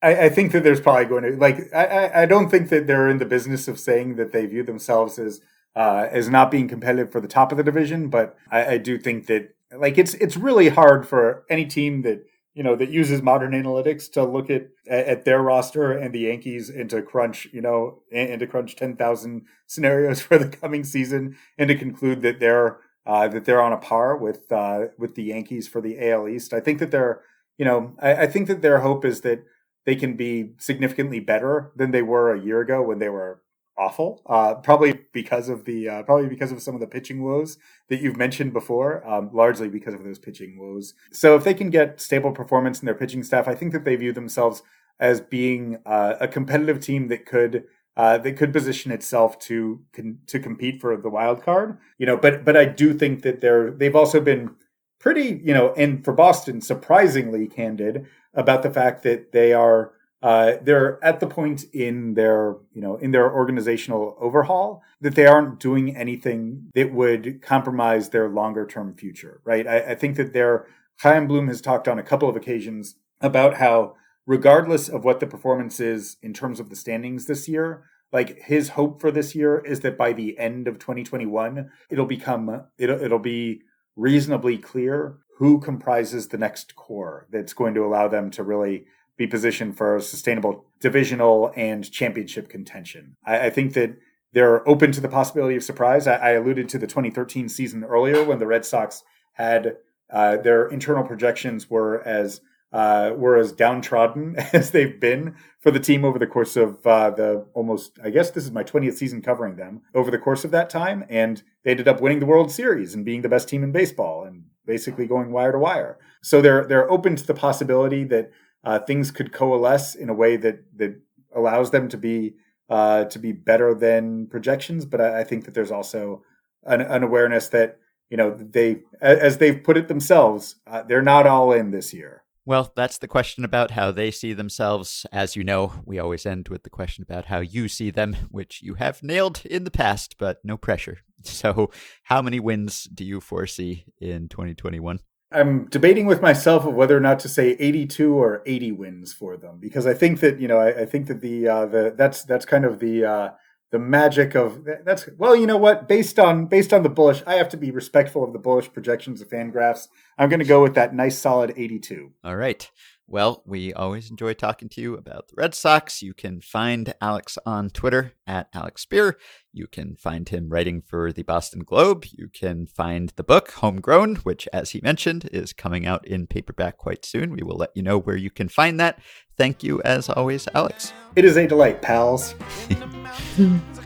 I, I think that there's probably going to, like, I, I don't think that they're in the business of saying that they view themselves as uh, as not being competitive for the top of the division. But I, I do think that, like, it's it's really hard for any team that, you know, that uses modern analytics to look at at their roster and the Yankees and to crunch, you know, and to crunch ten thousand scenarios for the coming season and to conclude that they're uh, that they're on a par with uh, with the Yankees for the A L East. I think that they're, you know, I, I think that their hope is that they can be significantly better than they were a year ago when they were awful, uh, probably because of the uh, probably because of some of the pitching woes that you've mentioned before, um, largely because of those pitching woes. So if they can get stable performance in their pitching staff, I think that they view themselves as being uh, a competitive team that could uh, that could position itself to con- to compete for the wild card. You know, but but I do think that they're they've also been pretty, you know, and for Boston, surprisingly candid about the fact that they are uh, they're at the point in their, you know, in their organizational overhaul that they aren't doing anything that would compromise their longer term future, right? I, I think that their Chaim Bloom has talked on a couple of occasions about how, regardless of what the performance is in terms of the standings this year, like, his hope for this year is that by the end of twenty twenty-one, it'll become it'll it'll be reasonably clear who comprises the next core that's going to allow them to really be positioned for sustainable divisional and championship contention. I, I think that they're open to the possibility of surprise. I, I alluded to the twenty thirteen season earlier when the Red Sox had uh, their internal projections were as uh, were as downtrodden as they've been for the team over the course of uh, the almost, I guess this is my twentieth season covering them, over the course of that time. And they ended up winning the World Series and being the best team in baseball and basically going wire to wire. So they're they're open to the possibility that uh, things could coalesce in a way that that allows them to be uh, to be better than projections. But I, I think that there's also an, an awareness that, you know, they, as they've put it themselves, uh, they're not all in this year. Well, that's the question about how they see themselves. As you know, we always end with the question about how you see them, which you have nailed in the past, but no pressure. So how many wins do you foresee in twenty twenty-one? I'm debating with myself of whether or not to say eighty-two or eighty wins for them, because I think that, you know, I, I think that the uh, the that's that's kind of the uh, the magic of that's well, you know what? Based on based on the bullish, I have to be respectful of the bullish projections of Fangraphs. I'm going to go with that nice solid eighty-two. All right. Well, we always enjoy talking to you about the Red Sox. You can find Alex on Twitter at Alex Speier. You can find him writing for the Boston Globe. You can find the book Homegrown, which, as he mentioned, is coming out in paperback quite soon. We will let you know where you can find that. Thank you, as always, Alex. It is a delight, pals.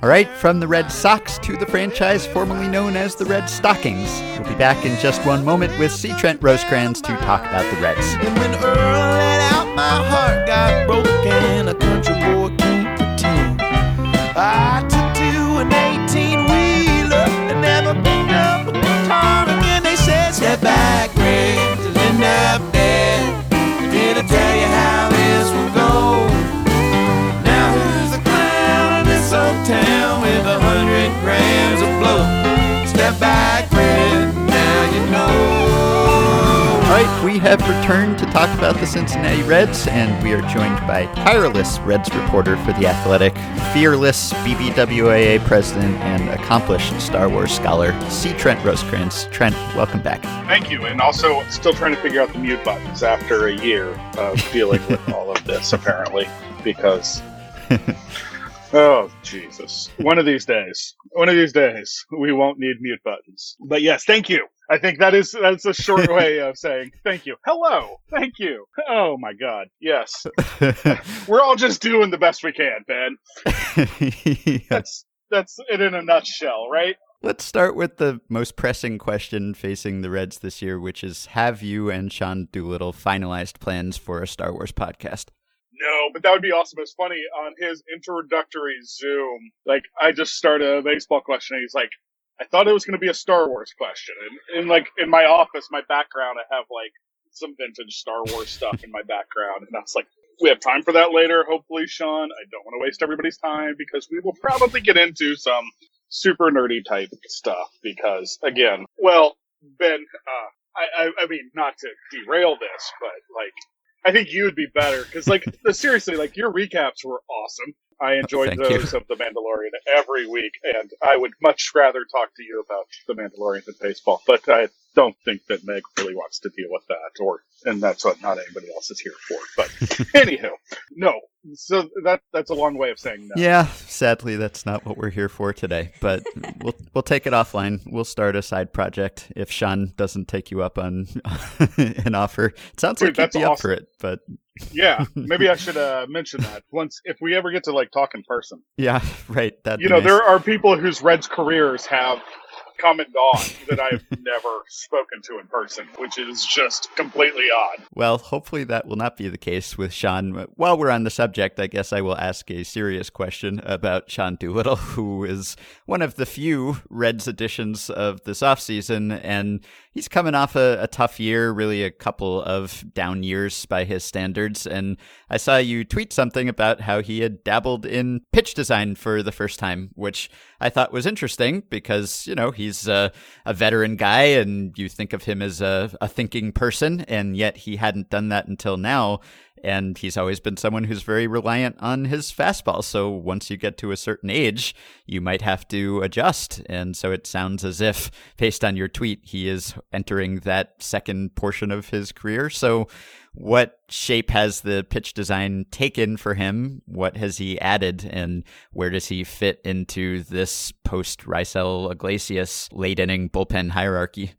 All right, from the Red Sox to the franchise formerly known as the Red Stockings. We'll be back in just one moment with C. Trent Rosecrans to talk about the Reds. And when Earl let out, my heart got broken. A country boy can't pretend. I took to an eighteen-wheeler and never picked up a guitar again. They said, step back, Greg, till end up dead. Did I tell you how this will go? Town with a hundred grams of blow. Step back, Red, now you know. All right, we have returned to talk about the Cincinnati Reds, and we are joined by tireless Reds reporter for The Athletic, fearless B B W A A president, and accomplished Star Wars scholar, C. Trent Rosecrans. Trent, welcome back. Thank you, and also still trying to figure out the mute buttons after a year of dealing with all of this, apparently, because... Oh, Jesus. One of these days. One of these days, we won't need mute buttons. But yes, thank you. I think that is that's a short way of saying thank you. Hello. Thank you. Oh, my God. Yes. We're all just doing the best we can, Ben. Yeah. That's, that's it in a nutshell, right? Let's start with the most pressing question facing the Reds this year, which is, have you and Sean Doolittle finalized plans for a Star Wars podcast? No, but that would be awesome. It's funny, on his introductory Zoom, like, I just started a baseball question, and he's like, I thought it was going to be a Star Wars question. And, and, like, in my office, my background, I have, like, some vintage Star Wars stuff in my background. And I was like, we have time for that later, hopefully, Sean. I don't want to waste everybody's time, because we will probably get into some super nerdy type stuff. Because, again, well, Ben, uh, I, I, I mean, not to derail this, but, like, I think you'd be better, because, like, seriously, like, your recaps were awesome. I enjoyed oh, those you. of The Mandalorian every week, and I would much rather talk to you about The Mandalorian than baseball, but I don't think that Meg really wants to deal with that, or, and that's what not anybody else is here for, but anywho, no, so that that's a long way of saying no. Yeah, sadly, that's not what we're here for today, but we'll we'll take it offline. We'll start a side project if Sean doesn't take you up on an offer. It sounds Dude, like you'd be awesome. up for it, but... Yeah, maybe I should uh, mention that once if we ever get to like talk in person. Yeah, right. That'd you know, nice. There are people whose Reds careers have come and gone that I've never spoken to in person, which is just completely odd. Well, hopefully that will not be the case with Sean. While we're on the subject, I guess I will ask a serious question about Sean Doolittle, who is one of the few Reds additions of this offseason, and he's coming off a, a tough year, really a couple of down years by his standards, and I saw you tweet something about how he had dabbled in pitch design for the first time, which I thought was interesting because, you know, he's He's a, a veteran guy, and you think of him as a, a thinking person, and yet he hadn't done that until now. And he's always been someone who's very reliant on his fastball. So once you get to a certain age, you might have to adjust. And so it sounds as if, based on your tweet, he is entering that second portion of his career. So what shape has the pitch design taken for him? What has he added? And where does he fit into this post-Raisel Iglesias late-inning bullpen hierarchy?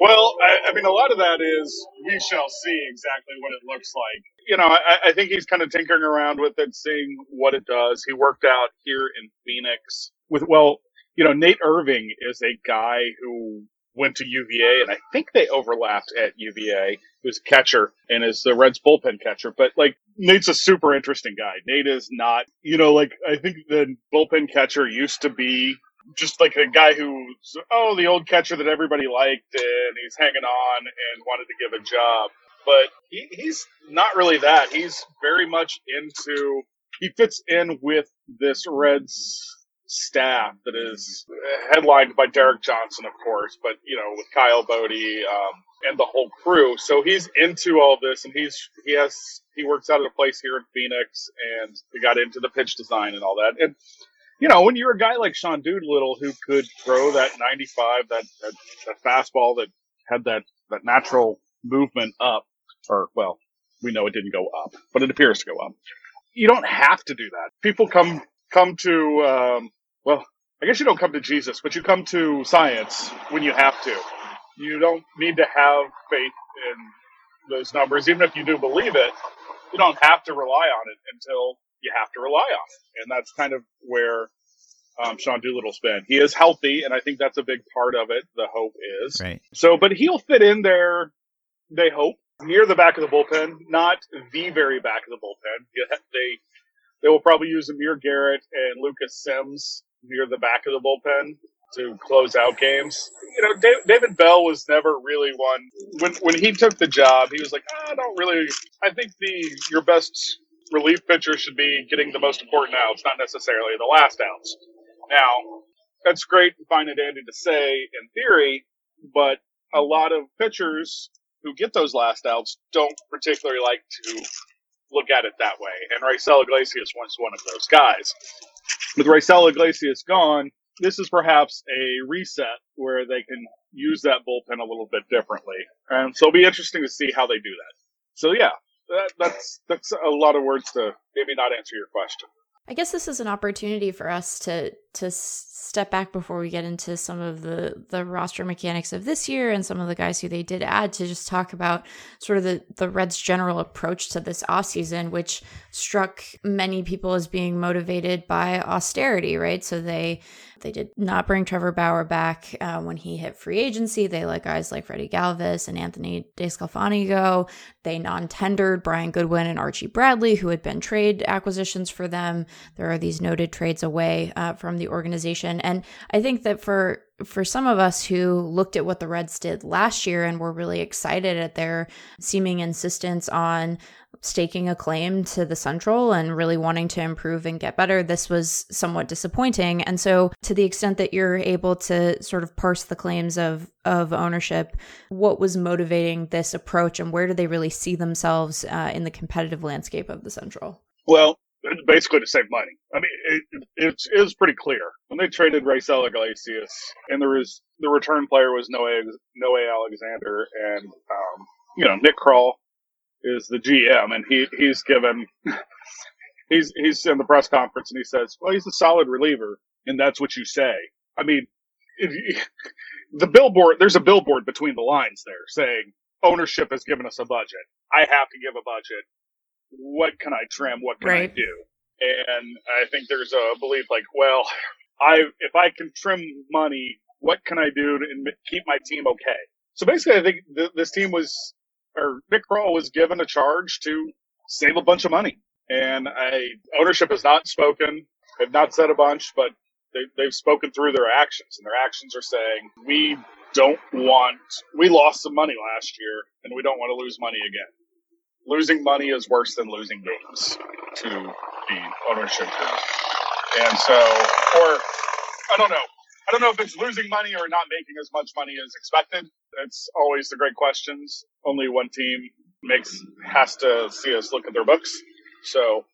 Well, I, I mean, a lot of that is we shall see exactly what it looks like. You know, I, I think he's kind of tinkering around with it, seeing what it does. He worked out here in Phoenix with, well, you know, Nate Irving is a guy who went to U V A, and I think they overlapped at U V A. He was a catcher and is the Reds bullpen catcher. But, like, Nate's a super interesting guy. Nate is not, you know, like, I think the bullpen catcher used to be just like a guy who's, oh, the old catcher that everybody liked, and he's hanging on and wanted to give a job. But he, he's not really that. He's very much into, he fits in with this Reds staff that is headlined by Derek Johnson, of course, but, you know, with Kyle Bode um, and the whole crew. So he's into all this, and he's he has he works out at a place here in Phoenix, and he got into the pitch design and all that. And, you know, when you're a guy like Sean Doolittle who could throw that ninety-five, that, that, that fastball that had that, that natural movement up, or, well, we know it didn't go up, but it appears to go up. You don't have to do that. People come come to, um, well, I guess you don't come to Jesus, but you come to science when you have to. You don't need to have faith in those numbers. Even if you do believe it, you don't have to rely on it until you have to rely on it. And that's kind of where um, Sean Doolittle's been. He is healthy, and I think that's a big part of it, the hope is. Right. So, but he'll fit in there, they hope, near the back of the bullpen, not the very back of the bullpen. They they will probably use Amir Garrett and Lucas Sims near the back of the bullpen to close out games. You know, Dave, David Bell was never really one. When when he took the job, he was like, I don't really, I think the your best relief pitcher should be getting the most important outs, not necessarily the last outs. Now, that's great and fine and dandy to say in theory, but a lot of pitchers who get those last outs don't particularly like to look at it that way. And Raisel Iglesias was one of those guys. With Raisel Iglesias gone, this is perhaps a reset where they can use that bullpen a little bit differently. And so it'll be interesting to see how they do that. So, yeah. That, that's that's a lot of words to maybe not answer your question. I guess this is an opportunity for us to to step back before we get into some of the, the roster mechanics of this year and some of the guys who they did add, to just talk about sort of the, the Reds' general approach to this offseason, which struck many people as being motivated by austerity, right? So they they did not bring Trevor Bauer back uh, when he hit free agency. They let guys like Freddie Galvis and Anthony DeScalfani go. They non-tendered Brian Goodwin and Archie Bradley, who had been trade acquisitions for them. There are these noted trades away uh, from the organization. And I think that for for some of us who looked at what the Reds did last year and were really excited at their seeming insistence on staking a claim to the Central and really wanting to improve and get better, this was somewhat disappointing. And so to the extent that you're able to sort of parse the claims of of ownership, what was motivating this approach and where do they really see themselves uh, in the competitive landscape of the Central? Well, basically to save money. I mean, it, it, it was pretty clear. When they traded Raisel Iglesias, and there was, the return player was Noah, Noah Alexander, and, um, you know, Nick Kroll is the G M, and he, he's given, he's, he's in the press conference, and he says, well, he's a solid reliever, and that's what you say. I mean, if you, the billboard, there's a billboard between the lines there saying, ownership has given us a budget. I have to give a budget. What can I trim? What can right. I do? And I think there's a belief like, well, I if I can trim money, what can I do to keep my team okay? So basically, I think th- this team was, or Nick Kroll was given a charge to save a bunch of money. And I, ownership has not spoken, have not said a bunch, but they, they've spoken through their actions. And their actions are saying, we don't want, we lost some money last year, and we don't want to lose money again. Losing money is worse than losing games to the ownership group. And so, or I don't know. I don't know if it's losing money or not making as much money as expected. It's always the great questions. Only one team makes has to see us look at their books. So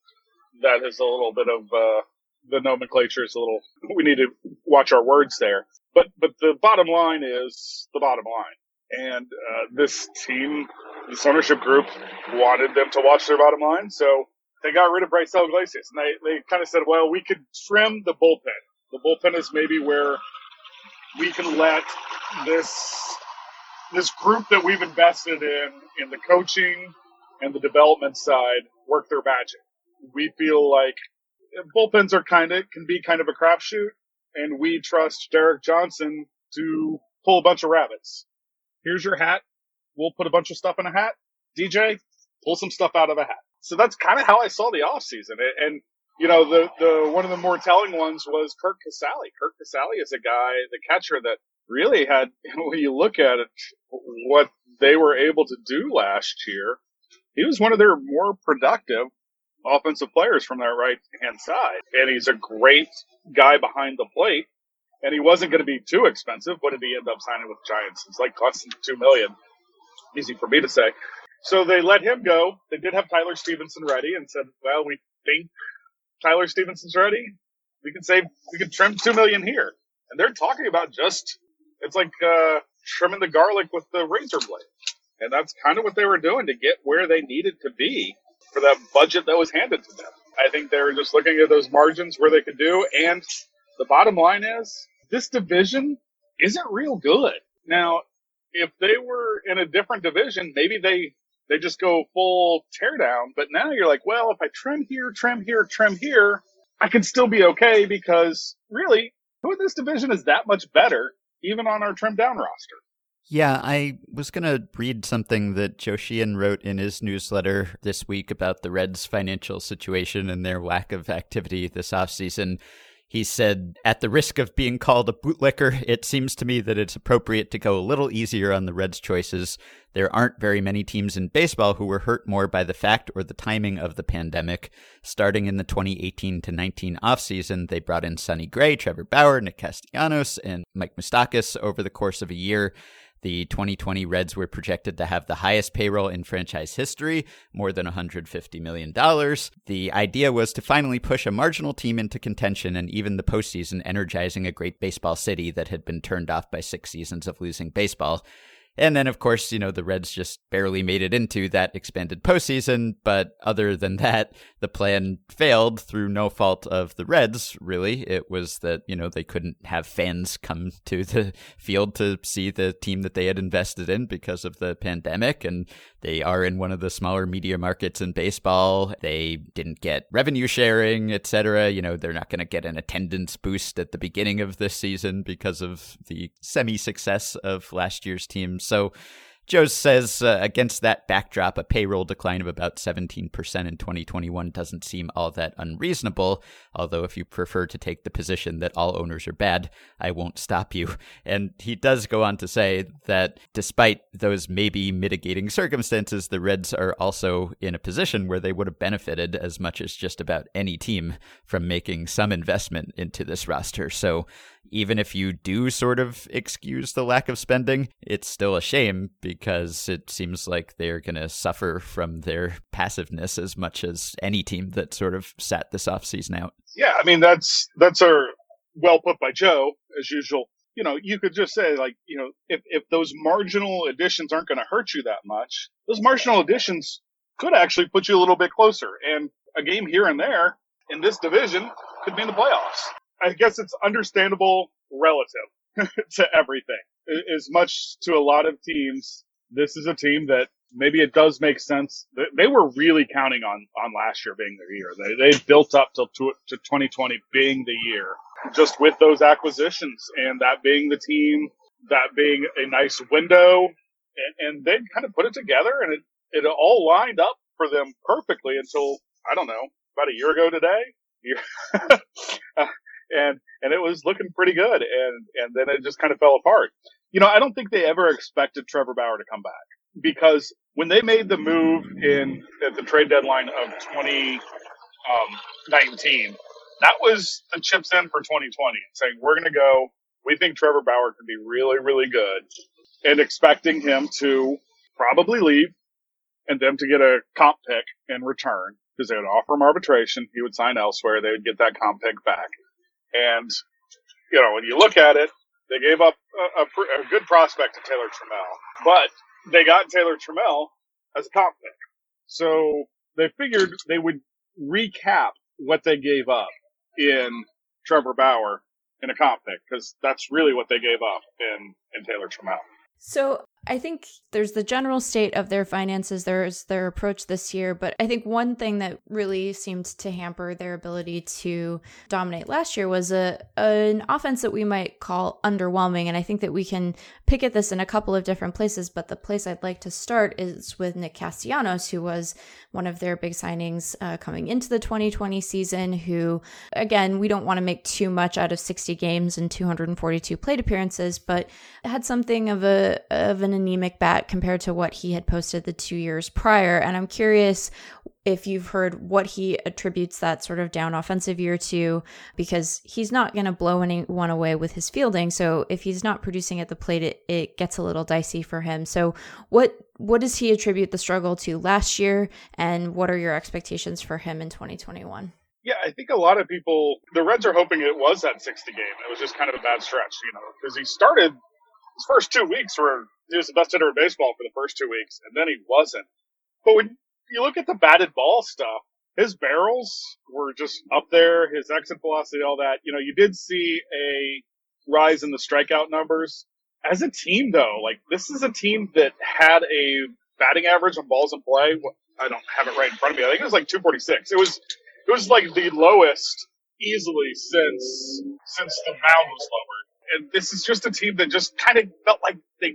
that is a little bit of uh, the nomenclature is a little, we need to watch our words there. But, but the bottom line is the bottom line. And uh, this team... This ownership group wanted them to watch their bottom line, so they got rid of Raisel Iglesias. And they, they kind of said, well, we could trim the bullpen. The bullpen is maybe where we can let this this group that we've invested in, in the coaching and the development side, work their magic. We feel like bullpens are kind of can be kind of a crapshoot, and we trust Derek Johnson to pull a bunch of rabbits. Here's your hat. We'll put a bunch of stuff in a hat. D J, pull some stuff out of a hat. So that's kind of how I saw the offseason. And, you know, the, the one of the more telling ones was Kurt Casale. Kurt Casale is a guy, the catcher, that really had, when you look at it, what they were able to do last year, he was one of their more productive offensive players from that right-hand side. And he's a great guy behind the plate. And he wasn't going to be too expensive. What did he end up signing with the Giants? It's like costing two million dollars. Easy for me to say. So they let him go. They did have Tyler Stevenson ready and said, well, we think Tyler Stevenson's ready. We can save, we can trim two million dollars here. And they're talking about just, it's like uh, trimming the garlic with the razor blade. And that's kind of what they were doing to get where they needed to be for that budget that was handed to them. I think they were just looking at those margins where they could do. And the bottom line is this division isn't real good. Now, if they were in a different division, maybe they, they just go full teardown. But now you're like, well, if I trim here, trim here, trim here, I can still be okay because really, who in this division is that much better, even on our trimmed down roster? Yeah, I was going to read something that Joe Sheehan wrote in his newsletter this week about the Reds' financial situation and their lack of activity this offseason. He said, at the risk of being called a bootlicker, it seems to me that it's appropriate to go a little easier on the Reds' choices. There aren't very many teams in baseball who were hurt more by the fact or the timing of the pandemic. Starting in the twenty eighteen to nineteen offseason, they brought in Sonny Gray, Trevor Bauer, Nick Castellanos, and Mike Moustakas over the course of a year. The twenty twenty Reds were projected to have the highest payroll in franchise history, more than one hundred fifty million dollars. The idea was to finally push a marginal team into contention and even the postseason, energizing a great baseball city that had been turned off by six seasons of losing baseball. And then, of course, you know, the Reds just barely made it into that expanded postseason. But other than that, the plan failed through no fault of the Reds, really. It was that, you know, they couldn't have fans come to the field to see the team that they had invested in because of the pandemic. And they are in one of the smaller media markets in baseball. They didn't get revenue sharing, et cetera. You know, they're not going to get an attendance boost at the beginning of this season because of the semi-success of last year's team. So Joe says, uh, against that backdrop, a payroll decline of about seventeen percent in twenty twenty-one doesn't seem all that unreasonable. Although if you prefer to take the position that all owners are bad, I won't stop you. And he does go on to say that despite those maybe mitigating circumstances, the Reds are also in a position where they would have benefited as much as just about any team from making some investment into this roster. So even if you do sort of excuse the lack of spending, it's still a shame because it seems like they're going to suffer from their passiveness as much as any team that sort of sat this offseason out. Yeah, I mean, that's that's our well put by Joe, as usual. You know, you could just say, like, you know, if, if those marginal additions aren't going to hurt you that much, those marginal additions could actually put you a little bit closer. And a game here and there in this division could be in the playoffs. I guess it's understandable relative to everything. As much to a lot of teams, this is a team that maybe it does make sense. They were really counting on, on last year being their year. They they built up till to, to twenty twenty being the year just with those acquisitions and that being the team, that being a nice window. And, and they kind of put it together and it, it all lined up for them perfectly until, I don't know, about a year ago today. uh, And and it was looking pretty good, and, and then it just kind of fell apart. You know, I don't think they ever expected Trevor Bauer to come back because when they made the move in at the trade deadline of twenty nineteen, that was the chips in for twenty twenty, saying we're going to go. We think Trevor Bauer could be really, really good, and expecting him to probably leave and them to get a comp pick in return because they would offer him arbitration. He would sign elsewhere. They would get that comp pick back. And, you know, when you look at it, they gave up a, a, a good prospect to Taylor Trammell, but they got Taylor Trammell as a comp pick. So they figured they would recap what they gave up in Trevor Bauer in a comp pick, because that's really what they gave up in, in Taylor Trammell. So I think there's the general state of their finances, there's their approach this year, but I think one thing that really seemed to hamper their ability to dominate last year was a an offense that we might call underwhelming, and I think that we can pick at this in a couple of different places, but the place I'd like to start is with Nick Castellanos, who was one of their big signings uh, coming into the twenty twenty season, who, again, we don't want to make too much out of sixty games and two hundred forty-two plate appearances, but had something of a of an anemic bat compared to what he had posted the two years prior. And I'm curious if you've heard what he attributes that sort of down offensive year to, because he's not going to blow anyone away with his fielding. So if he's not producing at the plate, it, it gets a little dicey for him. So what what does he attribute the struggle to last year? And what are your expectations for him in twenty twenty-one? Yeah, I think a lot of people, the Reds are hoping it was that sixty game. It was just kind of a bad stretch, you know, because he started his first two weeks were he was the best hitter in baseball for the first two weeks, and then he wasn't. But when you look at the batted ball stuff, his barrels were just up there, his exit velocity, all that. You know, you did see a rise in the strikeout numbers. As a team, though, like, this is a team that had a batting average on balls in play. I don't have it right in front of me. I think it was like two forty-six. It was it was like the lowest easily since since the mound was lowered. And this is just a team that just kind of felt like they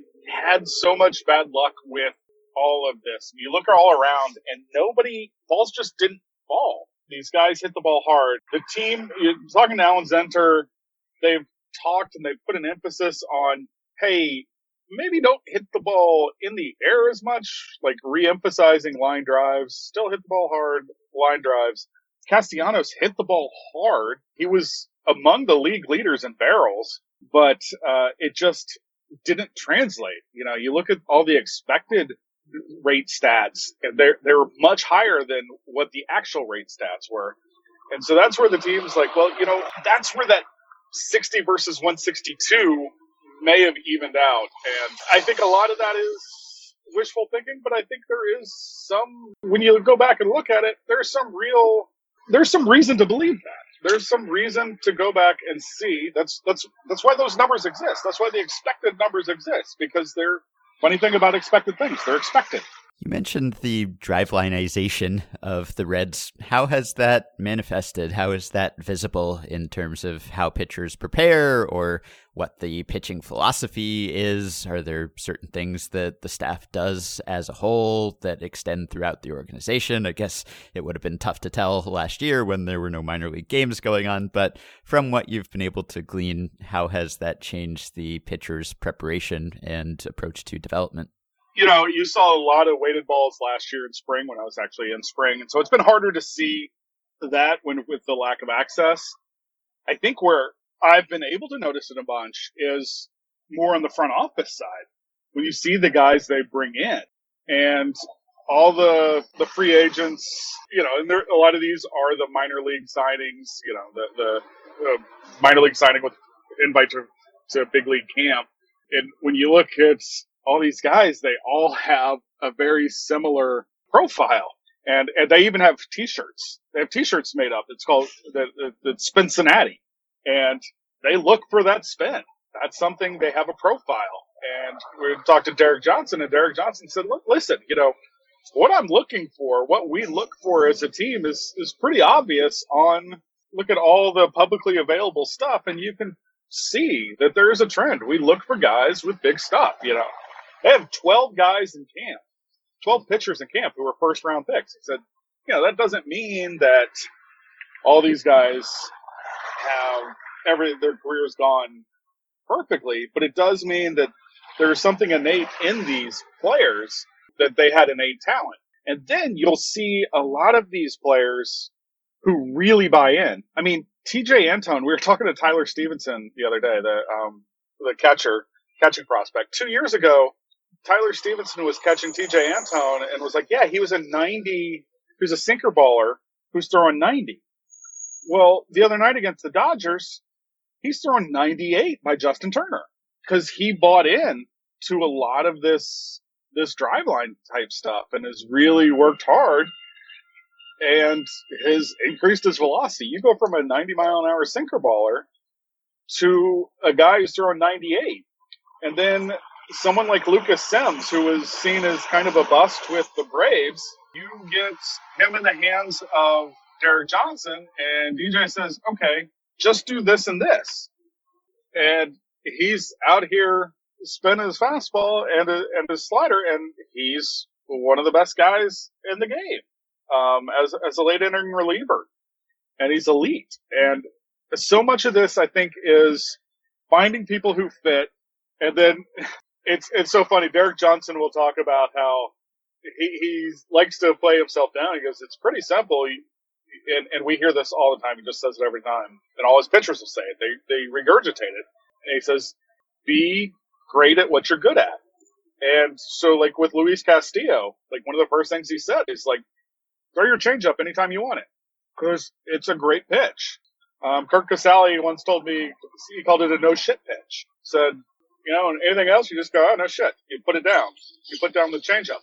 had so much bad luck with all of this. You look all around, and nobody – balls just didn't fall. These guys hit the ball hard. The team – talking to Alan Zenter, they've talked and they've put an emphasis on, hey, maybe don't hit the ball in the air as much, like re-emphasizing line drives, still hit the ball hard, line drives. Castellanos hit the ball hard. He was among the league leaders in barrels. But uh, it just didn't translate. You know, you look at all the expected rate stats, and they're they're much higher than what the actual rate stats were. And so that's where the team's like, well, you know, that's where that sixty versus one sixty-two may have evened out. And I think a lot of that is wishful thinking, but I think there is some, when you go back and look at it, there's some real, there's some reason to believe that. There's some reason to go back and see. That's, that's, that's why those numbers exist. That's why the expected numbers exist, because they're, funny thing about expected things, they're expected. You mentioned the drivelinization of the Reds. How has that manifested? How is that visible in terms of how pitchers prepare or what the pitching philosophy is? Are there certain things that the staff does as a whole that extend throughout the organization? I guess it would have been tough to tell last year when there were no minor league games going on, but from what you've been able to glean, how has that changed the pitcher's preparation and approach to development? You know, you saw a lot of weighted balls last year in spring when I was actually in spring. And so it's been harder to see that when with the lack of access. I think where I've been able to notice it a bunch is more on the front office side. When you see the guys they bring in and all the the free agents, you know, and there, a lot of these are the minor league signings, you know, the, the uh, minor league signing with invite to, to big league camp. And when you look at all these guys, they all have a very similar profile, and, and they even have T-shirts. They have T-shirts made up. It's called the, the, the Spin-Cincinnati, and they look for that spin. That's something they have a profile. And we talked to Derek Johnson, and Derek Johnson said, "Look, listen, you know, what I'm looking for, what we look for as a team, is is pretty obvious. On look at all the publicly available stuff, and you can see that there is a trend. We look for guys with big stuff, you know." They have twelve guys in camp, twelve pitchers in camp who were first-round picks. He said, you know, that doesn't mean that all these guys have every their careers gone perfectly, but it does mean that there's something innate in these players, that they had innate talent. And then you'll see a lot of these players who really buy in. I mean, T J Antone, we were talking to Tyler Stevenson the other day, the um, the catcher, catching prospect. Two years ago, Tyler Stevenson was catching T J Antone and was like, yeah, he was a ninety, who's a sinker baller who's throwing ninety. Well, the other night against the Dodgers, he's throwing ninety-eight by Justin Turner because he bought in to a lot of this, this driveline type stuff and has really worked hard and has increased his velocity. You go from a ninety mile an hour sinker baller to a guy who's throwing ninety-eight. And then someone like Lucas Sims, who was seen as kind of a bust with the Braves, you get him in the hands of Derek Johnson, and D J says, okay, just do this and this. And he's out here spinning his fastball and, and his slider, and he's one of the best guys in the game um, as, as a late-entering reliever. And he's elite. And so much of this, I think, is finding people who fit. And then it's it's so funny. Derek Johnson will talk about how he, he likes to play himself down. He goes, it's pretty simple. He, and, and we hear this all the time. He just says it every time. And all his pitchers will say it. They, they regurgitate it. And he says, be great at what you're good at. And so, like, with Luis Castillo, like, one of the first things he said is, like, throw your changeup anytime you want it because it's a great pitch. Um, Kirk Casale once told me, he called it a no-shit pitch. Said, you know, and anything else, you just go, oh, no shit. You put it down. You put down the changeup.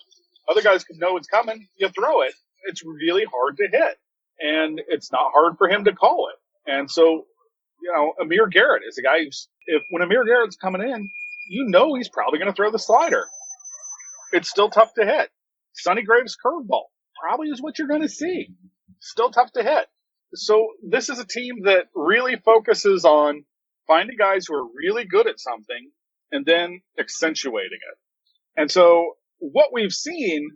Other guys can know it's coming. You throw it. It's really hard to hit. And it's not hard for him to call it. And so, you know, Amir Garrett is a guy who's, if when Amir Garrett's coming in, you know he's probably going to throw the slider. It's still tough to hit. Sonny Graves' curveball probably is what you're going to see. Still tough to hit. So this is a team that really focuses on finding guys who are really good at something and then accentuating it. And so what we've seen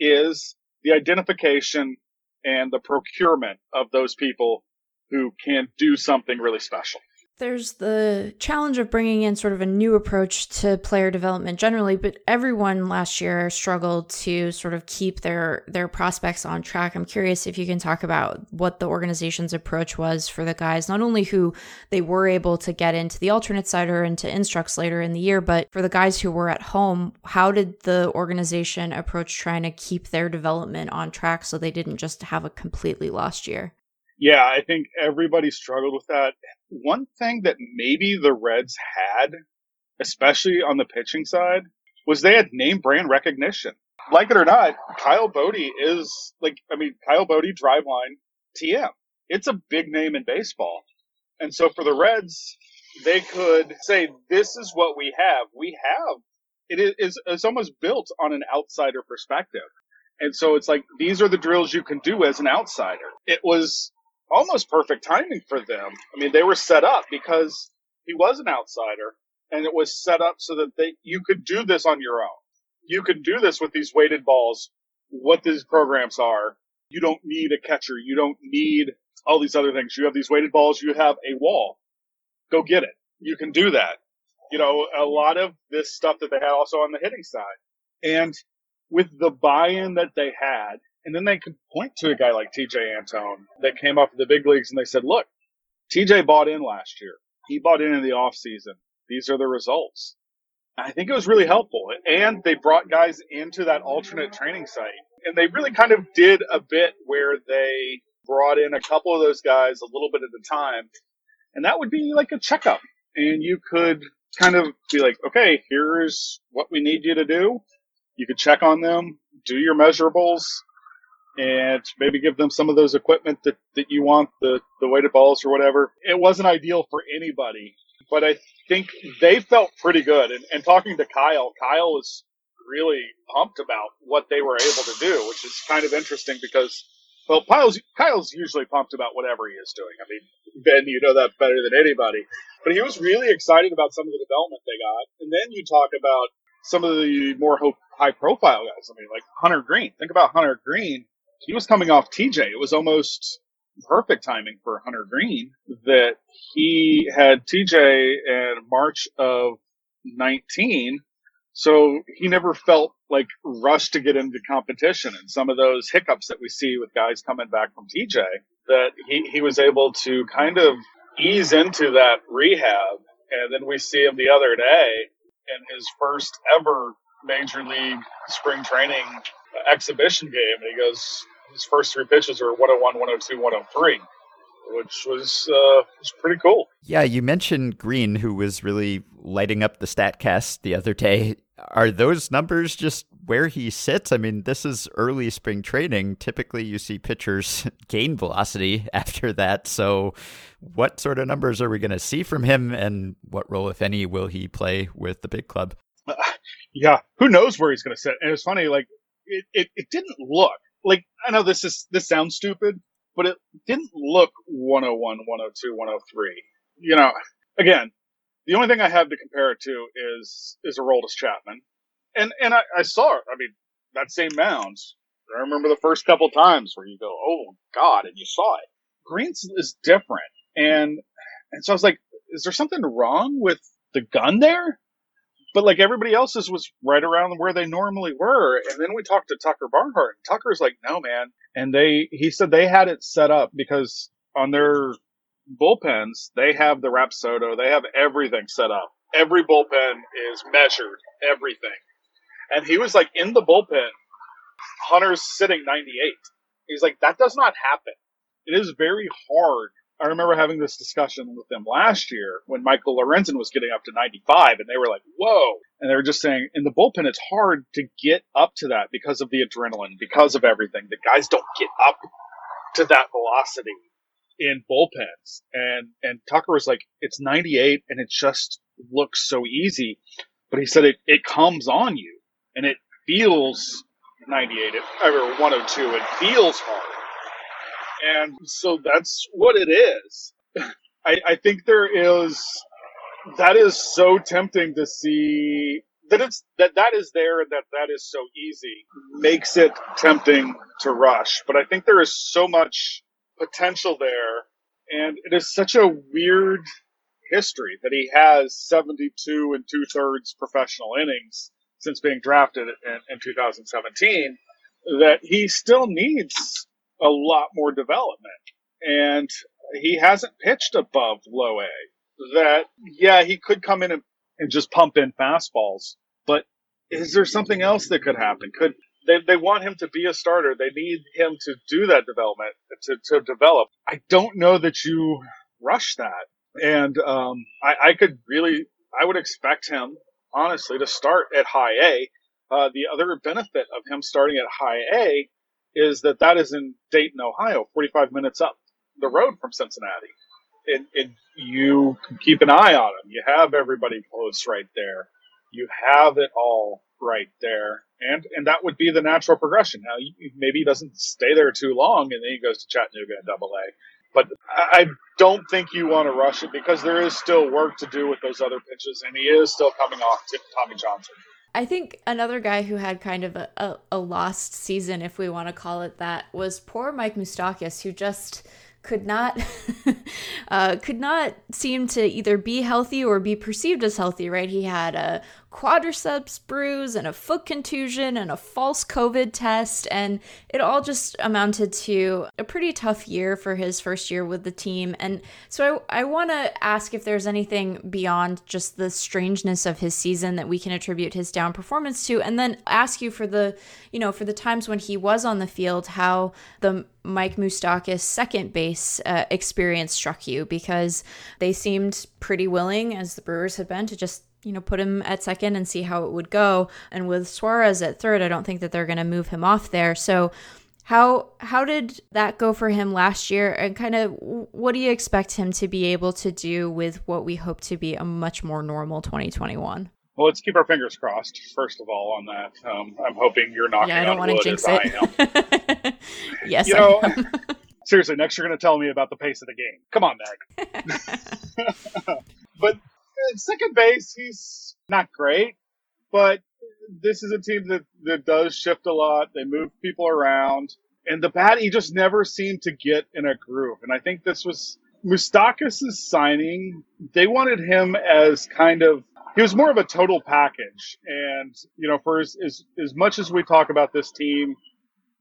is the identification and the procurement of those people who can do something really special. There's the challenge of bringing in sort of a new approach to player development generally, but everyone last year struggled to sort of keep their, their prospects on track. I'm curious if you can talk about what the organization's approach was for the guys, not only who they were able to get into the alternate side or into instructs later in the year, but for the guys who were at home, how did the organization approach trying to keep their development on track so they didn't just have a completely lost year? Yeah, I think everybody struggled with that. One thing that maybe the Reds had especially on the pitching side, was they had name brand recognition. Like it or not, Kyle Bode is like, I mean, Kyle Bode, Driveline, T M. It's a big name in baseball. And so for the Reds, they could say, this is what we have. We have. It is it's almost built on an outsider perspective. And so it's like, these are the drills you can do as an outsider. It was almost perfect timing for them. I mean, they were set up because he was an outsider, and it was set up so that they you could do this on your own. You could do this with these weighted balls, what these programs are. You don't need a catcher. You don't need all these other things. You have these weighted balls. You have a wall. Go get it. You can do that. You know, a lot of this stuff that they had also on the hitting side. And with the buy-in that they had, and then they could point to a guy like T J Antone that came up to the big leagues, and they said, look, T J bought in last year. He bought in in the offseason. These are the results. I think it was really helpful. And they brought guys into that alternate training site. And they really kind of did a bit where they brought in a couple of those guys a little bit at a time. And that would be like a checkup. And you could kind of be like, okay, here's what we need you to do. You could check on them, do your measurables, and maybe give them some of those equipment that, that you want, the, the weighted balls or whatever. It wasn't ideal for anybody, but I think they felt pretty good. And, and talking to Kyle, Kyle was really pumped about what they were able to do, which is kind of interesting because, well, Kyle's, Kyle's usually pumped about whatever he is doing. I mean, Ben, you know that better than anybody. But he was really excited about some of the development they got. And then you talk about some of the more high-profile guys. I mean, like Hunter Green. Think about Hunter Green. He was coming off T J. It was almost perfect timing for Hunter Green that he had T J in March of nineteen, so he never felt like rushed to get into competition. And some of those hiccups that we see with guys coming back from T J, that he, he was able to kind of ease into that rehab. And then we see him the other day in his first ever major league spring training exhibition game, and he goes, his first three pitches are one oh one, one oh two, one oh three, which was uh, was pretty cool. Yeah, you mentioned Green, who was really lighting up the StatCast the other day. Are those numbers just where he sits? I mean, this is early spring training. Typically, you see pitchers gain velocity after that. So what sort of numbers are we going to see from him, and what role, if any, will he play with the big club? Uh, yeah, who knows where he's going to sit? And it's funny, like, it, it, it didn't look. Like, I know this is this sounds stupid, but it didn't look one oh one, one oh two, one oh three. You know, again, the only thing I have to compare it to is is Aroldis Chapman. And and I, I saw it. I mean, that same mound. I remember the first couple times where you go, oh, God, and you saw it. Green's is different. And, and so I was like, is there something wrong with the gun there? But like everybody else's was right around where they normally were. And then we talked to Tucker Barnhart. And Tucker's like, no, man. And they, he said they had it set up because on their bullpens, they have the Rapsodo. They have everything set up. Every bullpen is measured, everything. And he was like, in the bullpen, Hunter's sitting ninety-eight. He's like, that does not happen. It is very hard. I remember having this discussion with them last year when Michael Lorenzen was getting up to ninety-five, and they were like, whoa. And they were just saying, in the bullpen, it's hard to get up to that because of the adrenaline, because of everything. The guys don't get up to that velocity in bullpens. And and Tucker was like, it's ninety-eight, and it just looks so easy. But he said it, it comes on you, and it feels ninety-eight, or one oh two, it feels hard. And so that's what it is. I, I think there is, that is so tempting to see that it's, that that is there and that that is so easy makes it tempting to rush. But I think there is so much potential there. And it is such a weird history that he has seventy-two and two thirds professional innings since being drafted in, in two thousand seventeen, that he still needs a lot more development, and he hasn't pitched above low A. That, yeah, he could come in and, and just pump in fastballs, but is there something else that could happen? Could they, they want him to be a starter. They need him to do that development, to, to develop. I don't know that you rush that. And um, I, I could really I would expect him, honestly, to start at high A. Uh, the other benefit of him starting at high A is that that is in Dayton, Ohio, forty-five minutes up the road from Cincinnati. It, it, you keep an eye on him. You have everybody close right there. You have it all right there. And and that would be the natural progression. Now, maybe he doesn't stay there too long, and then he goes to Chattanooga and Double A. But I don't think you want to rush it because there is still work to do with those other pitches, and he is still coming off to Tommy Johnson. I think another guy who had kind of a, a, a lost season, if we want to call it that, was poor Mike Moustakas, who just could not uh, could not seem to either be healthy or be perceived as healthy, right? He had a quadriceps bruise and a foot contusion and a false COVID test, and it all just amounted to a pretty tough year for his first year with the team. And so I, I want to ask if there's anything beyond just the strangeness of his season that we can attribute his down performance to, and then ask you for the, you know, for the times when he was on the field, how the Mike Moustakas second base uh, experience struck you, because they seemed pretty willing, as the Brewers had been, to just, you know, put him at second and see how it would go. And with Suarez at third, I don't think that they're going to move him off there. So how how did that go for him last year? And kind of what do you expect him to be able to do with what we hope to be a much more normal twenty twenty-one? Well, let's keep our fingers crossed, first of all, on that. Um, I'm hoping you're knocking yeah, I don't on wood jinx as it. I am. Yes, you know, I am. Seriously, next you're going to tell me about the pace of the game. Come on, Meg. But at second base, he's not great, but this is a team that, that does shift a lot. They move people around. And the bat, he just never seemed to get in a groove. And I think this was Moustakas' signing. They wanted him as kind of, he was more of a total package. And, you know, for as, as, as much as we talk about this team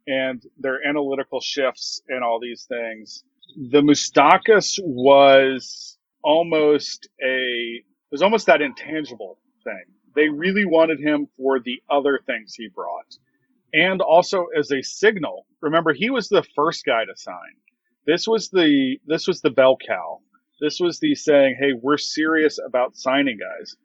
and their analytical shifts and all these things, the Moustakas was almost a, it was almost that intangible thing. They really wanted him for the other things he brought. And also as a signal. Remember, he was the first guy to sign. This was the, this was the bell cow. This was the saying, hey, we're serious about signing guys.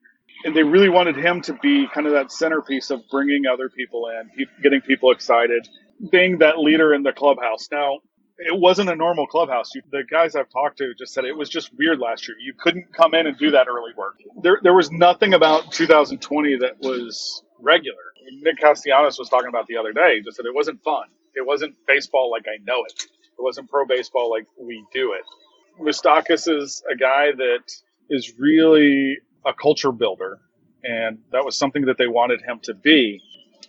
And they really wanted him to be kind of that centerpiece of bringing other people in, getting people excited, being that leader in the clubhouse. Now, it wasn't a normal clubhouse. The guys I've talked to just said it was just weird last year. You couldn't come in and do that early work. There there was nothing about two thousand twenty that was regular. Nick Castellanos was talking about the other day, just that it wasn't fun. It wasn't baseball like I know it. It wasn't pro baseball like we do it. Moustakas is a guy that is really a culture builder, and that was something that they wanted him to be.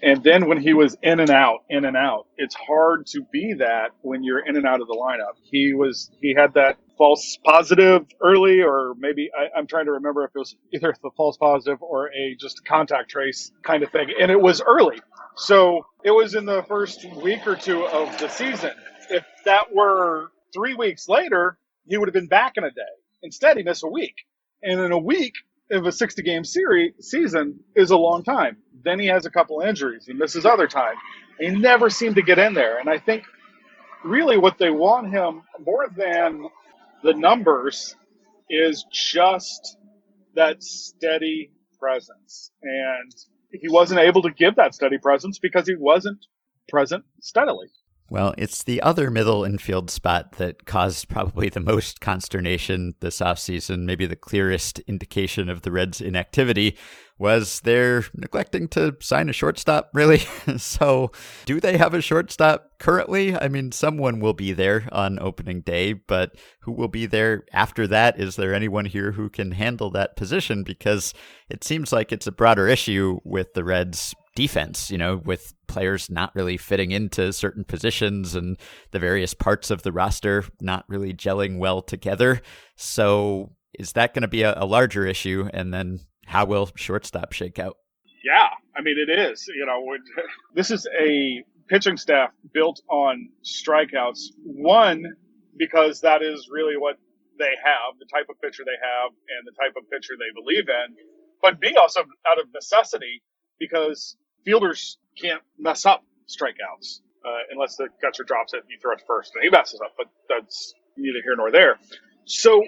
And then when he was in and out, in and out, it's hard to be that when you're in and out of the lineup. He was, he had that false positive early, or maybe I, I'm trying to remember if it was either the false positive or a just contact trace kind of thing. And it was early. So it was in the first week or two of the season. If that were three weeks later, he would have been back in a day. Instead, he missed a week. And in a week of a sixty-game series season is a long time. Then he has a couple injuries. He misses other time. He never seemed to get in there. And I think really what they want him more than the numbers is just that steady presence. And he wasn't able to give that steady presence because he wasn't present steadily. Well, it's the other middle infield spot that caused probably the most consternation this offseason. Maybe the clearest indication of the Reds' inactivity was they're neglecting to sign a shortstop, really. So do they have a shortstop currently? I mean, someone will be there on opening day, but who will be there after that? Is there anyone here who can handle that position? Because it seems like it's a broader issue with the Reds' defense, you know, with players not really fitting into certain positions and the various parts of the roster not really gelling well together. So is that going to be a, a larger issue? And then how will shortstop shake out? Yeah, I mean, it is. You know, it, this is a pitching staff built on strikeouts. One, because that is really what they have, the type of pitcher they have and the type of pitcher they believe in. But B, also out of necessity, because fielders can't mess up strikeouts uh, unless the catcher drops it and you throw it first and he messes up, but that's neither here nor there. So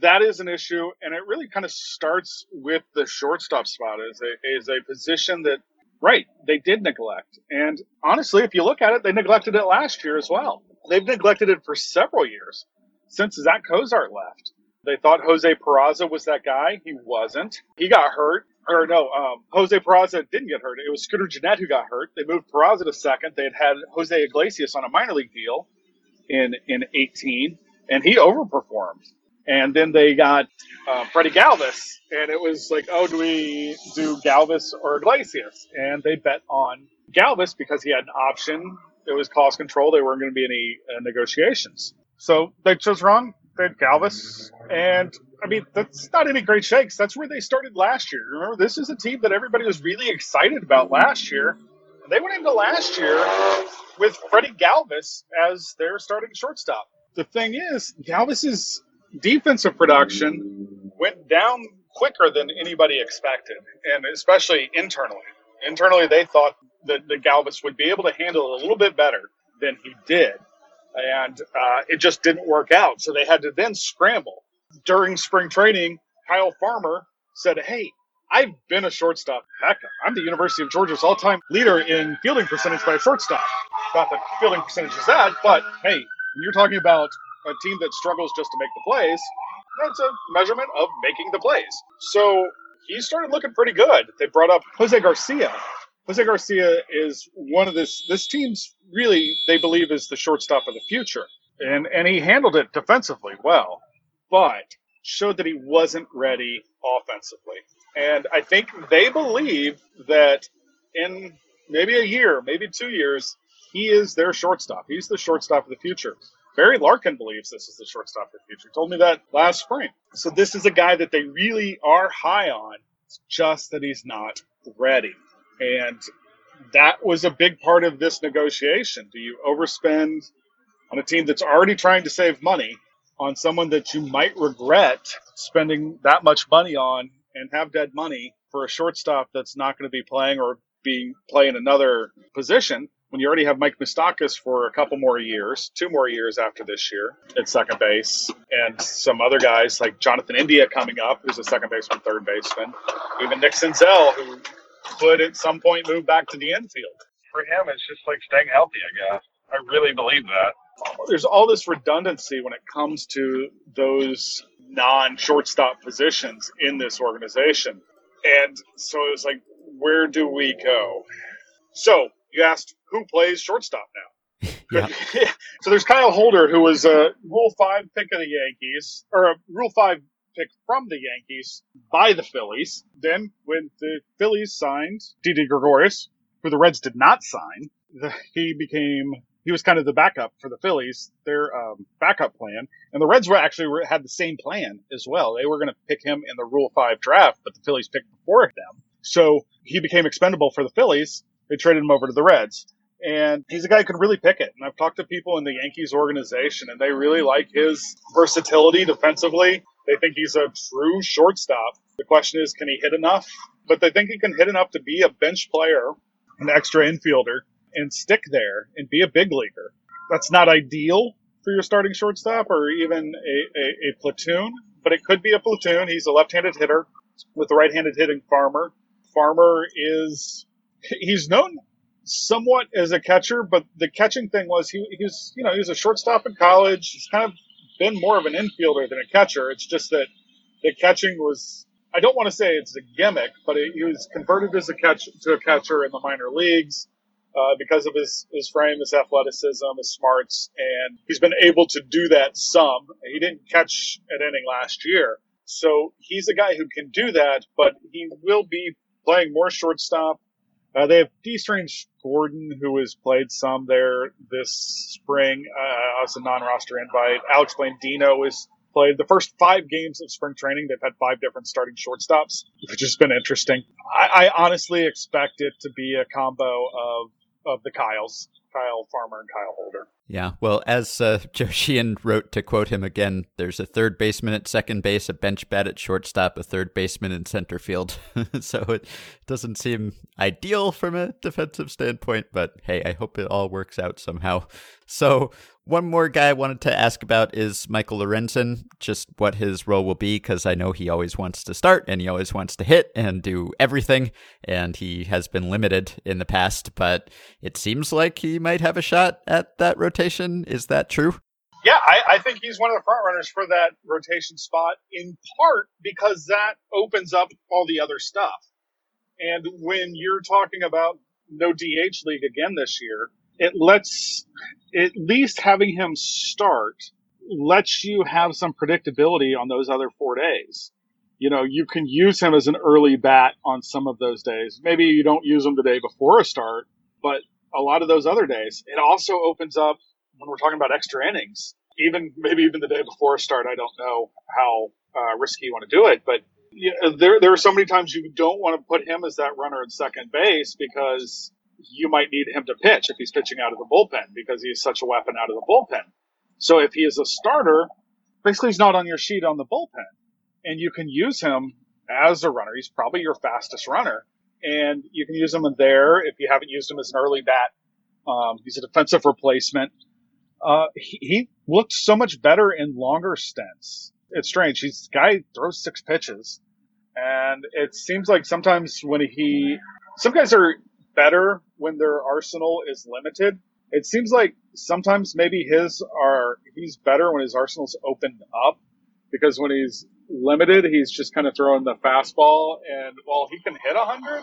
that is an issue, and it really kind of starts with the shortstop spot as a, as a position that, right, they did neglect. And honestly, if you look at it, they neglected it last year as well. They've neglected it for several years since Zach Cozart left. They thought Jose Peraza was that guy. He wasn't. He got hurt. Or no, um, Jose Peraza didn't get hurt. It was Scooter Gennett who got hurt. They moved Peraza to second. They had had Jose Iglesias on a minor league deal in in eighteen, and he overperformed. And then they got uh, Freddie Galvis, and it was like, oh, do we do Galvis or Iglesias? And they bet on Galvis because he had an option. It was cost control. There weren't going to be any uh, negotiations. So they chose wrong. They had Galvis, and I mean, that's not any great shakes. That's where they started last year. Remember, this is a team that everybody was really excited about last year. They went into last year with Freddie Galvis as their starting shortstop. The thing is, Galvis's defensive production went down quicker than anybody expected, and especially internally. Internally, they thought that the Galvis would be able to handle it a little bit better than he did. And uh, it just didn't work out. So they had to then scramble. During spring training, Kyle Farmer said, hey, I've been a shortstop backup. I'm the University of Georgia's all-time leader in fielding percentage by shortstop. Not that fielding percentage is that, but hey, when you're talking about a team that struggles just to make the plays, that's a measurement of making the plays. So he started looking pretty good. They brought up Jose Garcia. Jose Garcia is one of this, this team's really, they believe, is the shortstop of the future. And and he handled it defensively well, but showed that he wasn't ready offensively. And I think they believe that in maybe a year, maybe two years, he is their shortstop. He's the shortstop of the future. Barry Larkin believes this is the shortstop of the future. He told me that last spring. So this is a guy that they really are high on. It's just that he's not ready. And that was a big part of this negotiation. Do you overspend on a team that's already trying to save money on someone that you might regret spending that much money on and have dead money for a shortstop that's not going to be playing or being playing another position when you already have Mike Moustakas for a couple more years, two more years after this year at second base, and some other guys like Jonathan India coming up, who's a second baseman, third baseman, even Nick Senzel, who could at some point move back to the infield. For him, it's just like staying healthy, I guess. I really believe that. There's all this redundancy when it comes to those non-shortstop positions in this organization. And so it was like, where do we go? So you asked, who plays shortstop now? Yeah. So there's Kyle Holder, who was a Rule five pick of the Yankees, or a Rule five pick from the Yankees by the Phillies. Then when the Phillies signed Didi Gregorius, who the Reds did not sign, the, he became, he was kind of the backup for the Phillies, their um, backup plan. And the Reds were actually were, had the same plan as well. They were going to pick him in the Rule five draft, but the Phillies picked before them. So he became expendable for the Phillies. They traded him over to the Reds. And he's a guy who can really pick it. And I've talked to people in the Yankees organization, and they really like his versatility defensively. They think he's a true shortstop. The question is, can he hit enough? But they think he can hit enough to be a bench player, an extra infielder, and stick there and be a big leaguer. That's not ideal for your starting shortstop or even a, a, a platoon, but it could be a platoon. He's a left-handed hitter with a right-handed hitting Farmer. Farmer is – he's known – somewhat as a catcher, but the catching thing was he, he was, you know, he was a shortstop in college. He's kind of been more of an infielder than a catcher. It's just that the catching was, I don't want to say it's a gimmick, but it, he was converted as a catch to a catcher in the minor leagues uh, because of his, his frame, his athleticism, his smarts, and he's been able to do that some. He didn't catch an inning last year. So he's a guy who can do that, but he will be playing more shortstop. Uh, they have D-Strange Gordon, who has played some there this spring. Uh, as a non-roster invite. Alex Blandino has played the first five games of spring training. They've had five different starting shortstops, which has been interesting. I, I honestly expect it to be a combo of, of the Kyles, Kyle Farmer and Kyle Holder. Yeah, well, as uh, Joe Sheehan wrote, to quote him again, there's a third baseman at second base, a bench bat at shortstop, a third baseman in center field. So it doesn't seem ideal from a defensive standpoint, but hey, I hope it all works out somehow. So One more guy I wanted to ask about is Michael Lorenzen, just what his role will be, because I know he always wants to start and he always wants to hit and do everything, and he has been limited in the past, but it seems like he might have a shot at that rotation. Is that true? Yeah, I, I think he's one of the front runners for that rotation spot, in part because that opens up all the other stuff. And when you're talking about no D H league again this year, it lets, at least having him start, lets you have some predictability on those other four days. You know, you can use him as an early bat on some of those days. Maybe you don't use him the day before a start, but a lot of those other days. It also opens up, when we're talking about extra innings, even maybe even the day before a start, I don't know how uh, risky you want to do it, but yeah, there, there are so many times you don't want to put him as that runner at second base because you might need him to pitch if he's pitching out of the bullpen, because he's such a weapon out of the bullpen. So if he is a starter, basically he's not on your sheet on the bullpen, and you can use him as a runner. He's probably your fastest runner, and you can use him in there if you haven't used him as an early bat. Um, he's a defensive replacement. Uh, he, he looked so much better in longer stints. It's strange. He's guy throws six pitches, and it seems like sometimes when he, some guys are better when their arsenal is limited. It seems like sometimes maybe his are, he's better when his arsenal's opened up, because when he's limited, he's just kind of throwing the fastball, and while he can hit a hundred,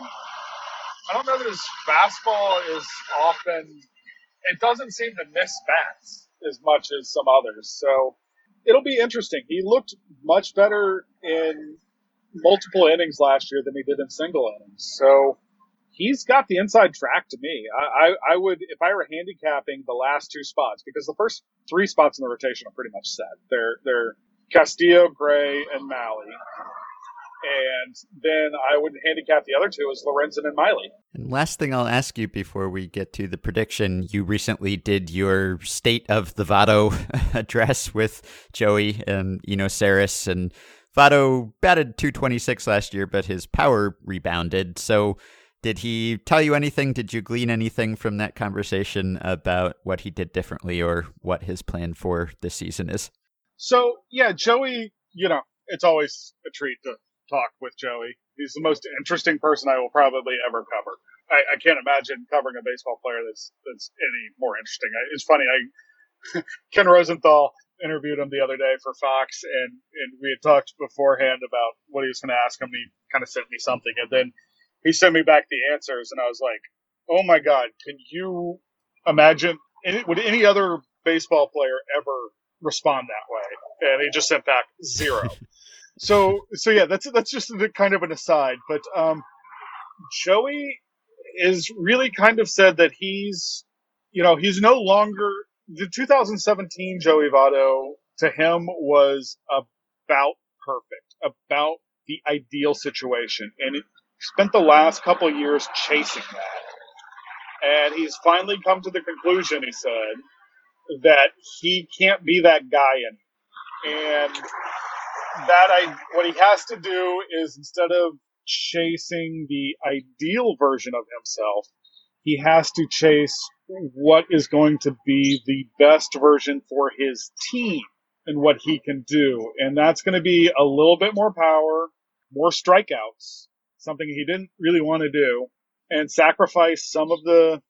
I don't know that his fastball is often. It doesn't seem to miss bats as much as some others. So it'll be interesting. He looked much better in multiple innings last year than he did in single innings. So he's got the inside track to me. I, I, I would, if I were handicapping the last two spots, because the first three spots in the rotation are pretty much set. They're, they're Castillo, Gray, and Malley. And then I would handicap the other two as Lorenzen and Miley. And last thing I'll ask you before we get to the prediction, you recently did your State of the Votto address with Joey and Eno Saris, and Votto batted two twenty-six last year, but his power rebounded. So did he tell you anything? Did you glean anything from that conversation about what he did differently or what his plan for this season is? So, yeah, Joey, you know, it's always a treat to talk with Joey. He's the most interesting person I will probably ever cover. I, I can't imagine covering a baseball player that's that's any more interesting. I, it's funny. I Ken Rosenthal interviewed him the other day for Fox, and, and we had talked beforehand about what he was going to ask him. He kind of sent me something, and then he sent me back the answers, and I was like, "Oh my God! Can you imagine? Any, would any other baseball player ever respond that way?" And he just sent back zero. So, so yeah, that's that's just a, kind of an aside. But um, Joey is really kind of said that he's, you know, he's no longer the two thousand seventeen Joey Votto. To him, was about perfect, about the ideal situation, and he spent the last couple of years chasing that. And he's finally come to the conclusion, he said, that he can't be that guy anymore. And that I, what he has to do is, instead of chasing the ideal version of himself, he has to chase what is going to be the best version for his team and what he can do. And that's going to be a little bit more power, more strikeouts, something he didn't really want to do, and sacrifice some of the,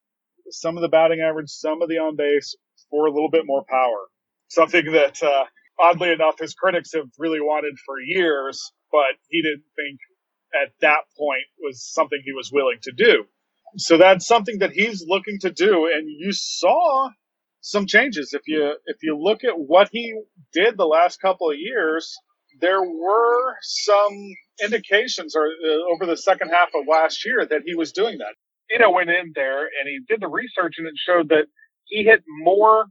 some of the batting average, some of the on base for a little bit more power. Something that, uh, oddly enough, his critics have really wanted for years, but he didn't think at that point was something he was willing to do. So that's something that he's looking to do, and you saw some changes. If you if you look at what he did the last couple of years, there were some indications or, uh, over the second half of last year that he was doing that. You know, went in there, and he did the research, and it showed that he hit more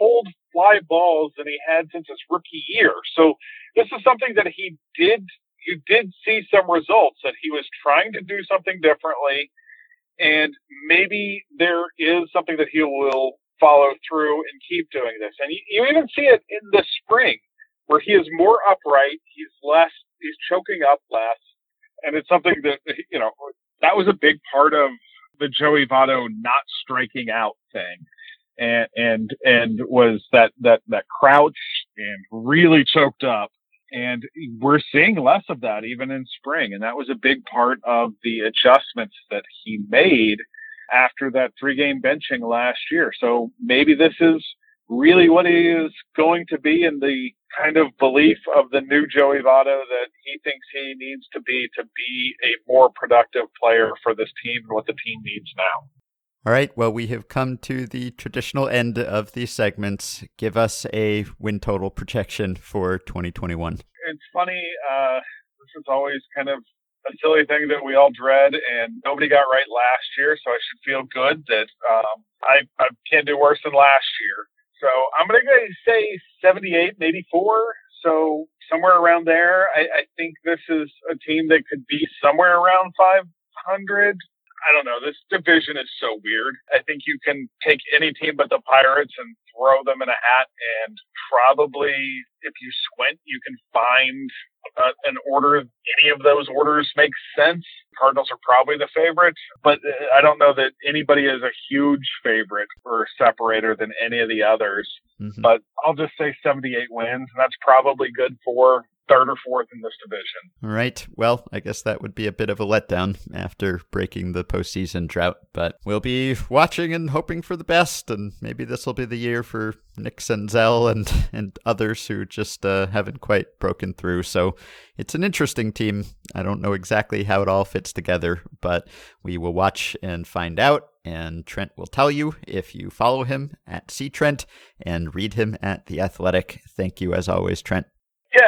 pulled fly balls than he had since his rookie year. So this is something that he did, you did see some results, that he was trying to do something differently, and maybe there is something that he will follow through and keep doing this. And you, you even see it in the spring, where he is more upright, he's less, he's choking up less, and it's something that, you know, that was a big part of the Joey Votto not striking out thing. and, and, and was that, that, that crouch and really choked up. And we're seeing less of that even in spring. And that was a big part of the adjustments that he made after that three game benching last year. So maybe this is really what he is going to be, in the kind of belief of the new Joey Votto that he thinks he needs to be to be a more productive player for this team and what the team needs now. All right. Well, we have come to the traditional end of these segments. Give us a win total projection for twenty twenty-one. It's funny. Uh, this is always kind of a silly thing that we all dread, and nobody got right last year. So I should feel good that um, I, I can't do worse than last year. So I'm going to say seventy-eight, maybe four. So somewhere around there. I, I think this is a team that could be somewhere around five hundred. I don't know. This division is so weird. I think you can take any team but the Pirates and throw them in a hat, and probably if you squint, you can find a, an order. Any of those orders makes sense. Cardinals are probably the favorite, but I don't know that anybody is a huge favorite or separator than any of the others. Mm-hmm. But I'll just say seventy-eight wins, and that's probably good for third or fourth in this division. All right. Well, I guess that would be a bit of a letdown after breaking the postseason drought, but we'll be watching and hoping for the best, and maybe this will be the year for Nick Senzel and, and others who just uh, haven't quite broken through. So it's an interesting team. I don't know exactly how it all fits together, but we will watch and find out. And Trent will tell you if you follow him at C Trent and read him at The Athletic. Thank you as always, Trent. Yeah.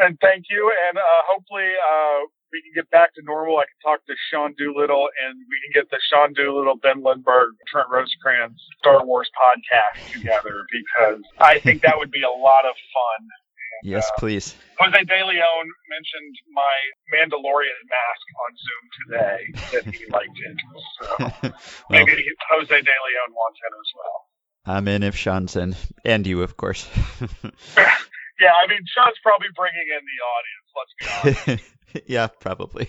And thank you, and uh, hopefully uh, we can get back to normal. I can talk to Sean Doolittle, and we can get the Sean Doolittle, Ben Lindbergh, Trent Rosecrans Star Wars podcast together, because I think that would be a lot of fun. And, yes, uh, please. Jose De Leon mentioned my Mandalorian mask on Zoom today, that he liked it. So well, maybe Jose De Leon wants it as well. I'm in if Sean's in, and you, of course. Yeah, I mean, Sean's probably bringing in the audience, let's be honest. Yeah, probably.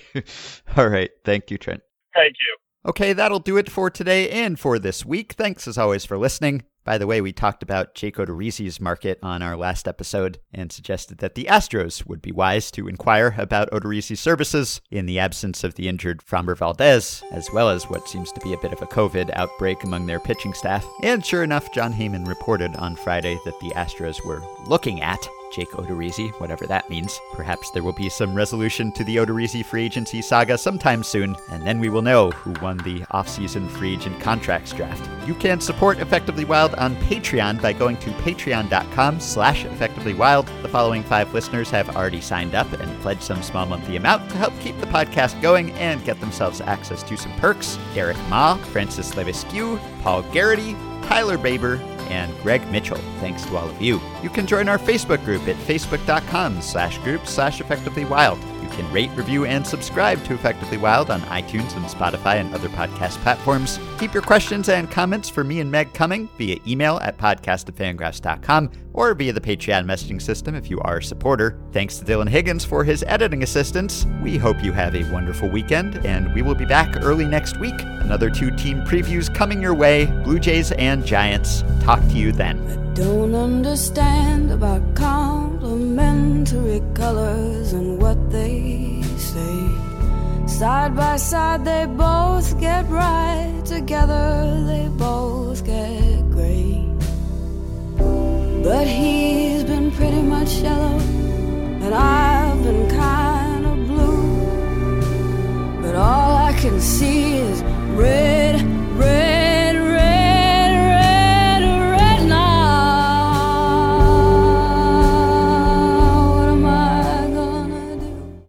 All right. Thank you, Trent. Thank you. Okay, that'll do it for today and for this week. Thanks, as always, for listening. By the way, we talked about Jayco Odorizzi's market on our last episode and suggested that the Astros would be wise to inquire about Odorizzi's services in the absence of the injured Framber Valdez, as well as what seems to be a bit of a COVID outbreak among their pitching staff. And sure enough, John Heyman reported on Friday that the Astros were looking at Jake Odorizzi, whatever that means. Perhaps there will be some resolution to the Odorizzi free agency saga sometime soon, and then we will know who won the offseason free agent contracts draft. You can support Effectively Wild on Patreon by going to patreon.com slash effectivelywild. The following five listeners have already signed up and pledged some small monthly amount to help keep the podcast going and get themselves access to some perks. Derek Ma, Francis Levesque, Paul Garrity, Tyler Baber, and Greg Mitchell. Thanks to all of you. You can join our Facebook group at facebook.com slash group slash Effectively Wild. You can rate, review, and subscribe to Effectively Wild on iTunes and Spotify and other podcast platforms. Keep your questions and comments for me and Meg coming via email at podcast at fangraphs dot com or via the Patreon messaging system if you are a supporter. Thanks to Dylan Higgins for his editing assistance. We hope you have a wonderful weekend, and we will be back early next week. Another two team previews coming your way, Blue Jays and Giants. Talk to you then. I don't understand about complementary colors and what they say. Side by side they both get right, together they both get gray. But he's been pretty much yellow, and I've been kind of blue. But all I can see is red.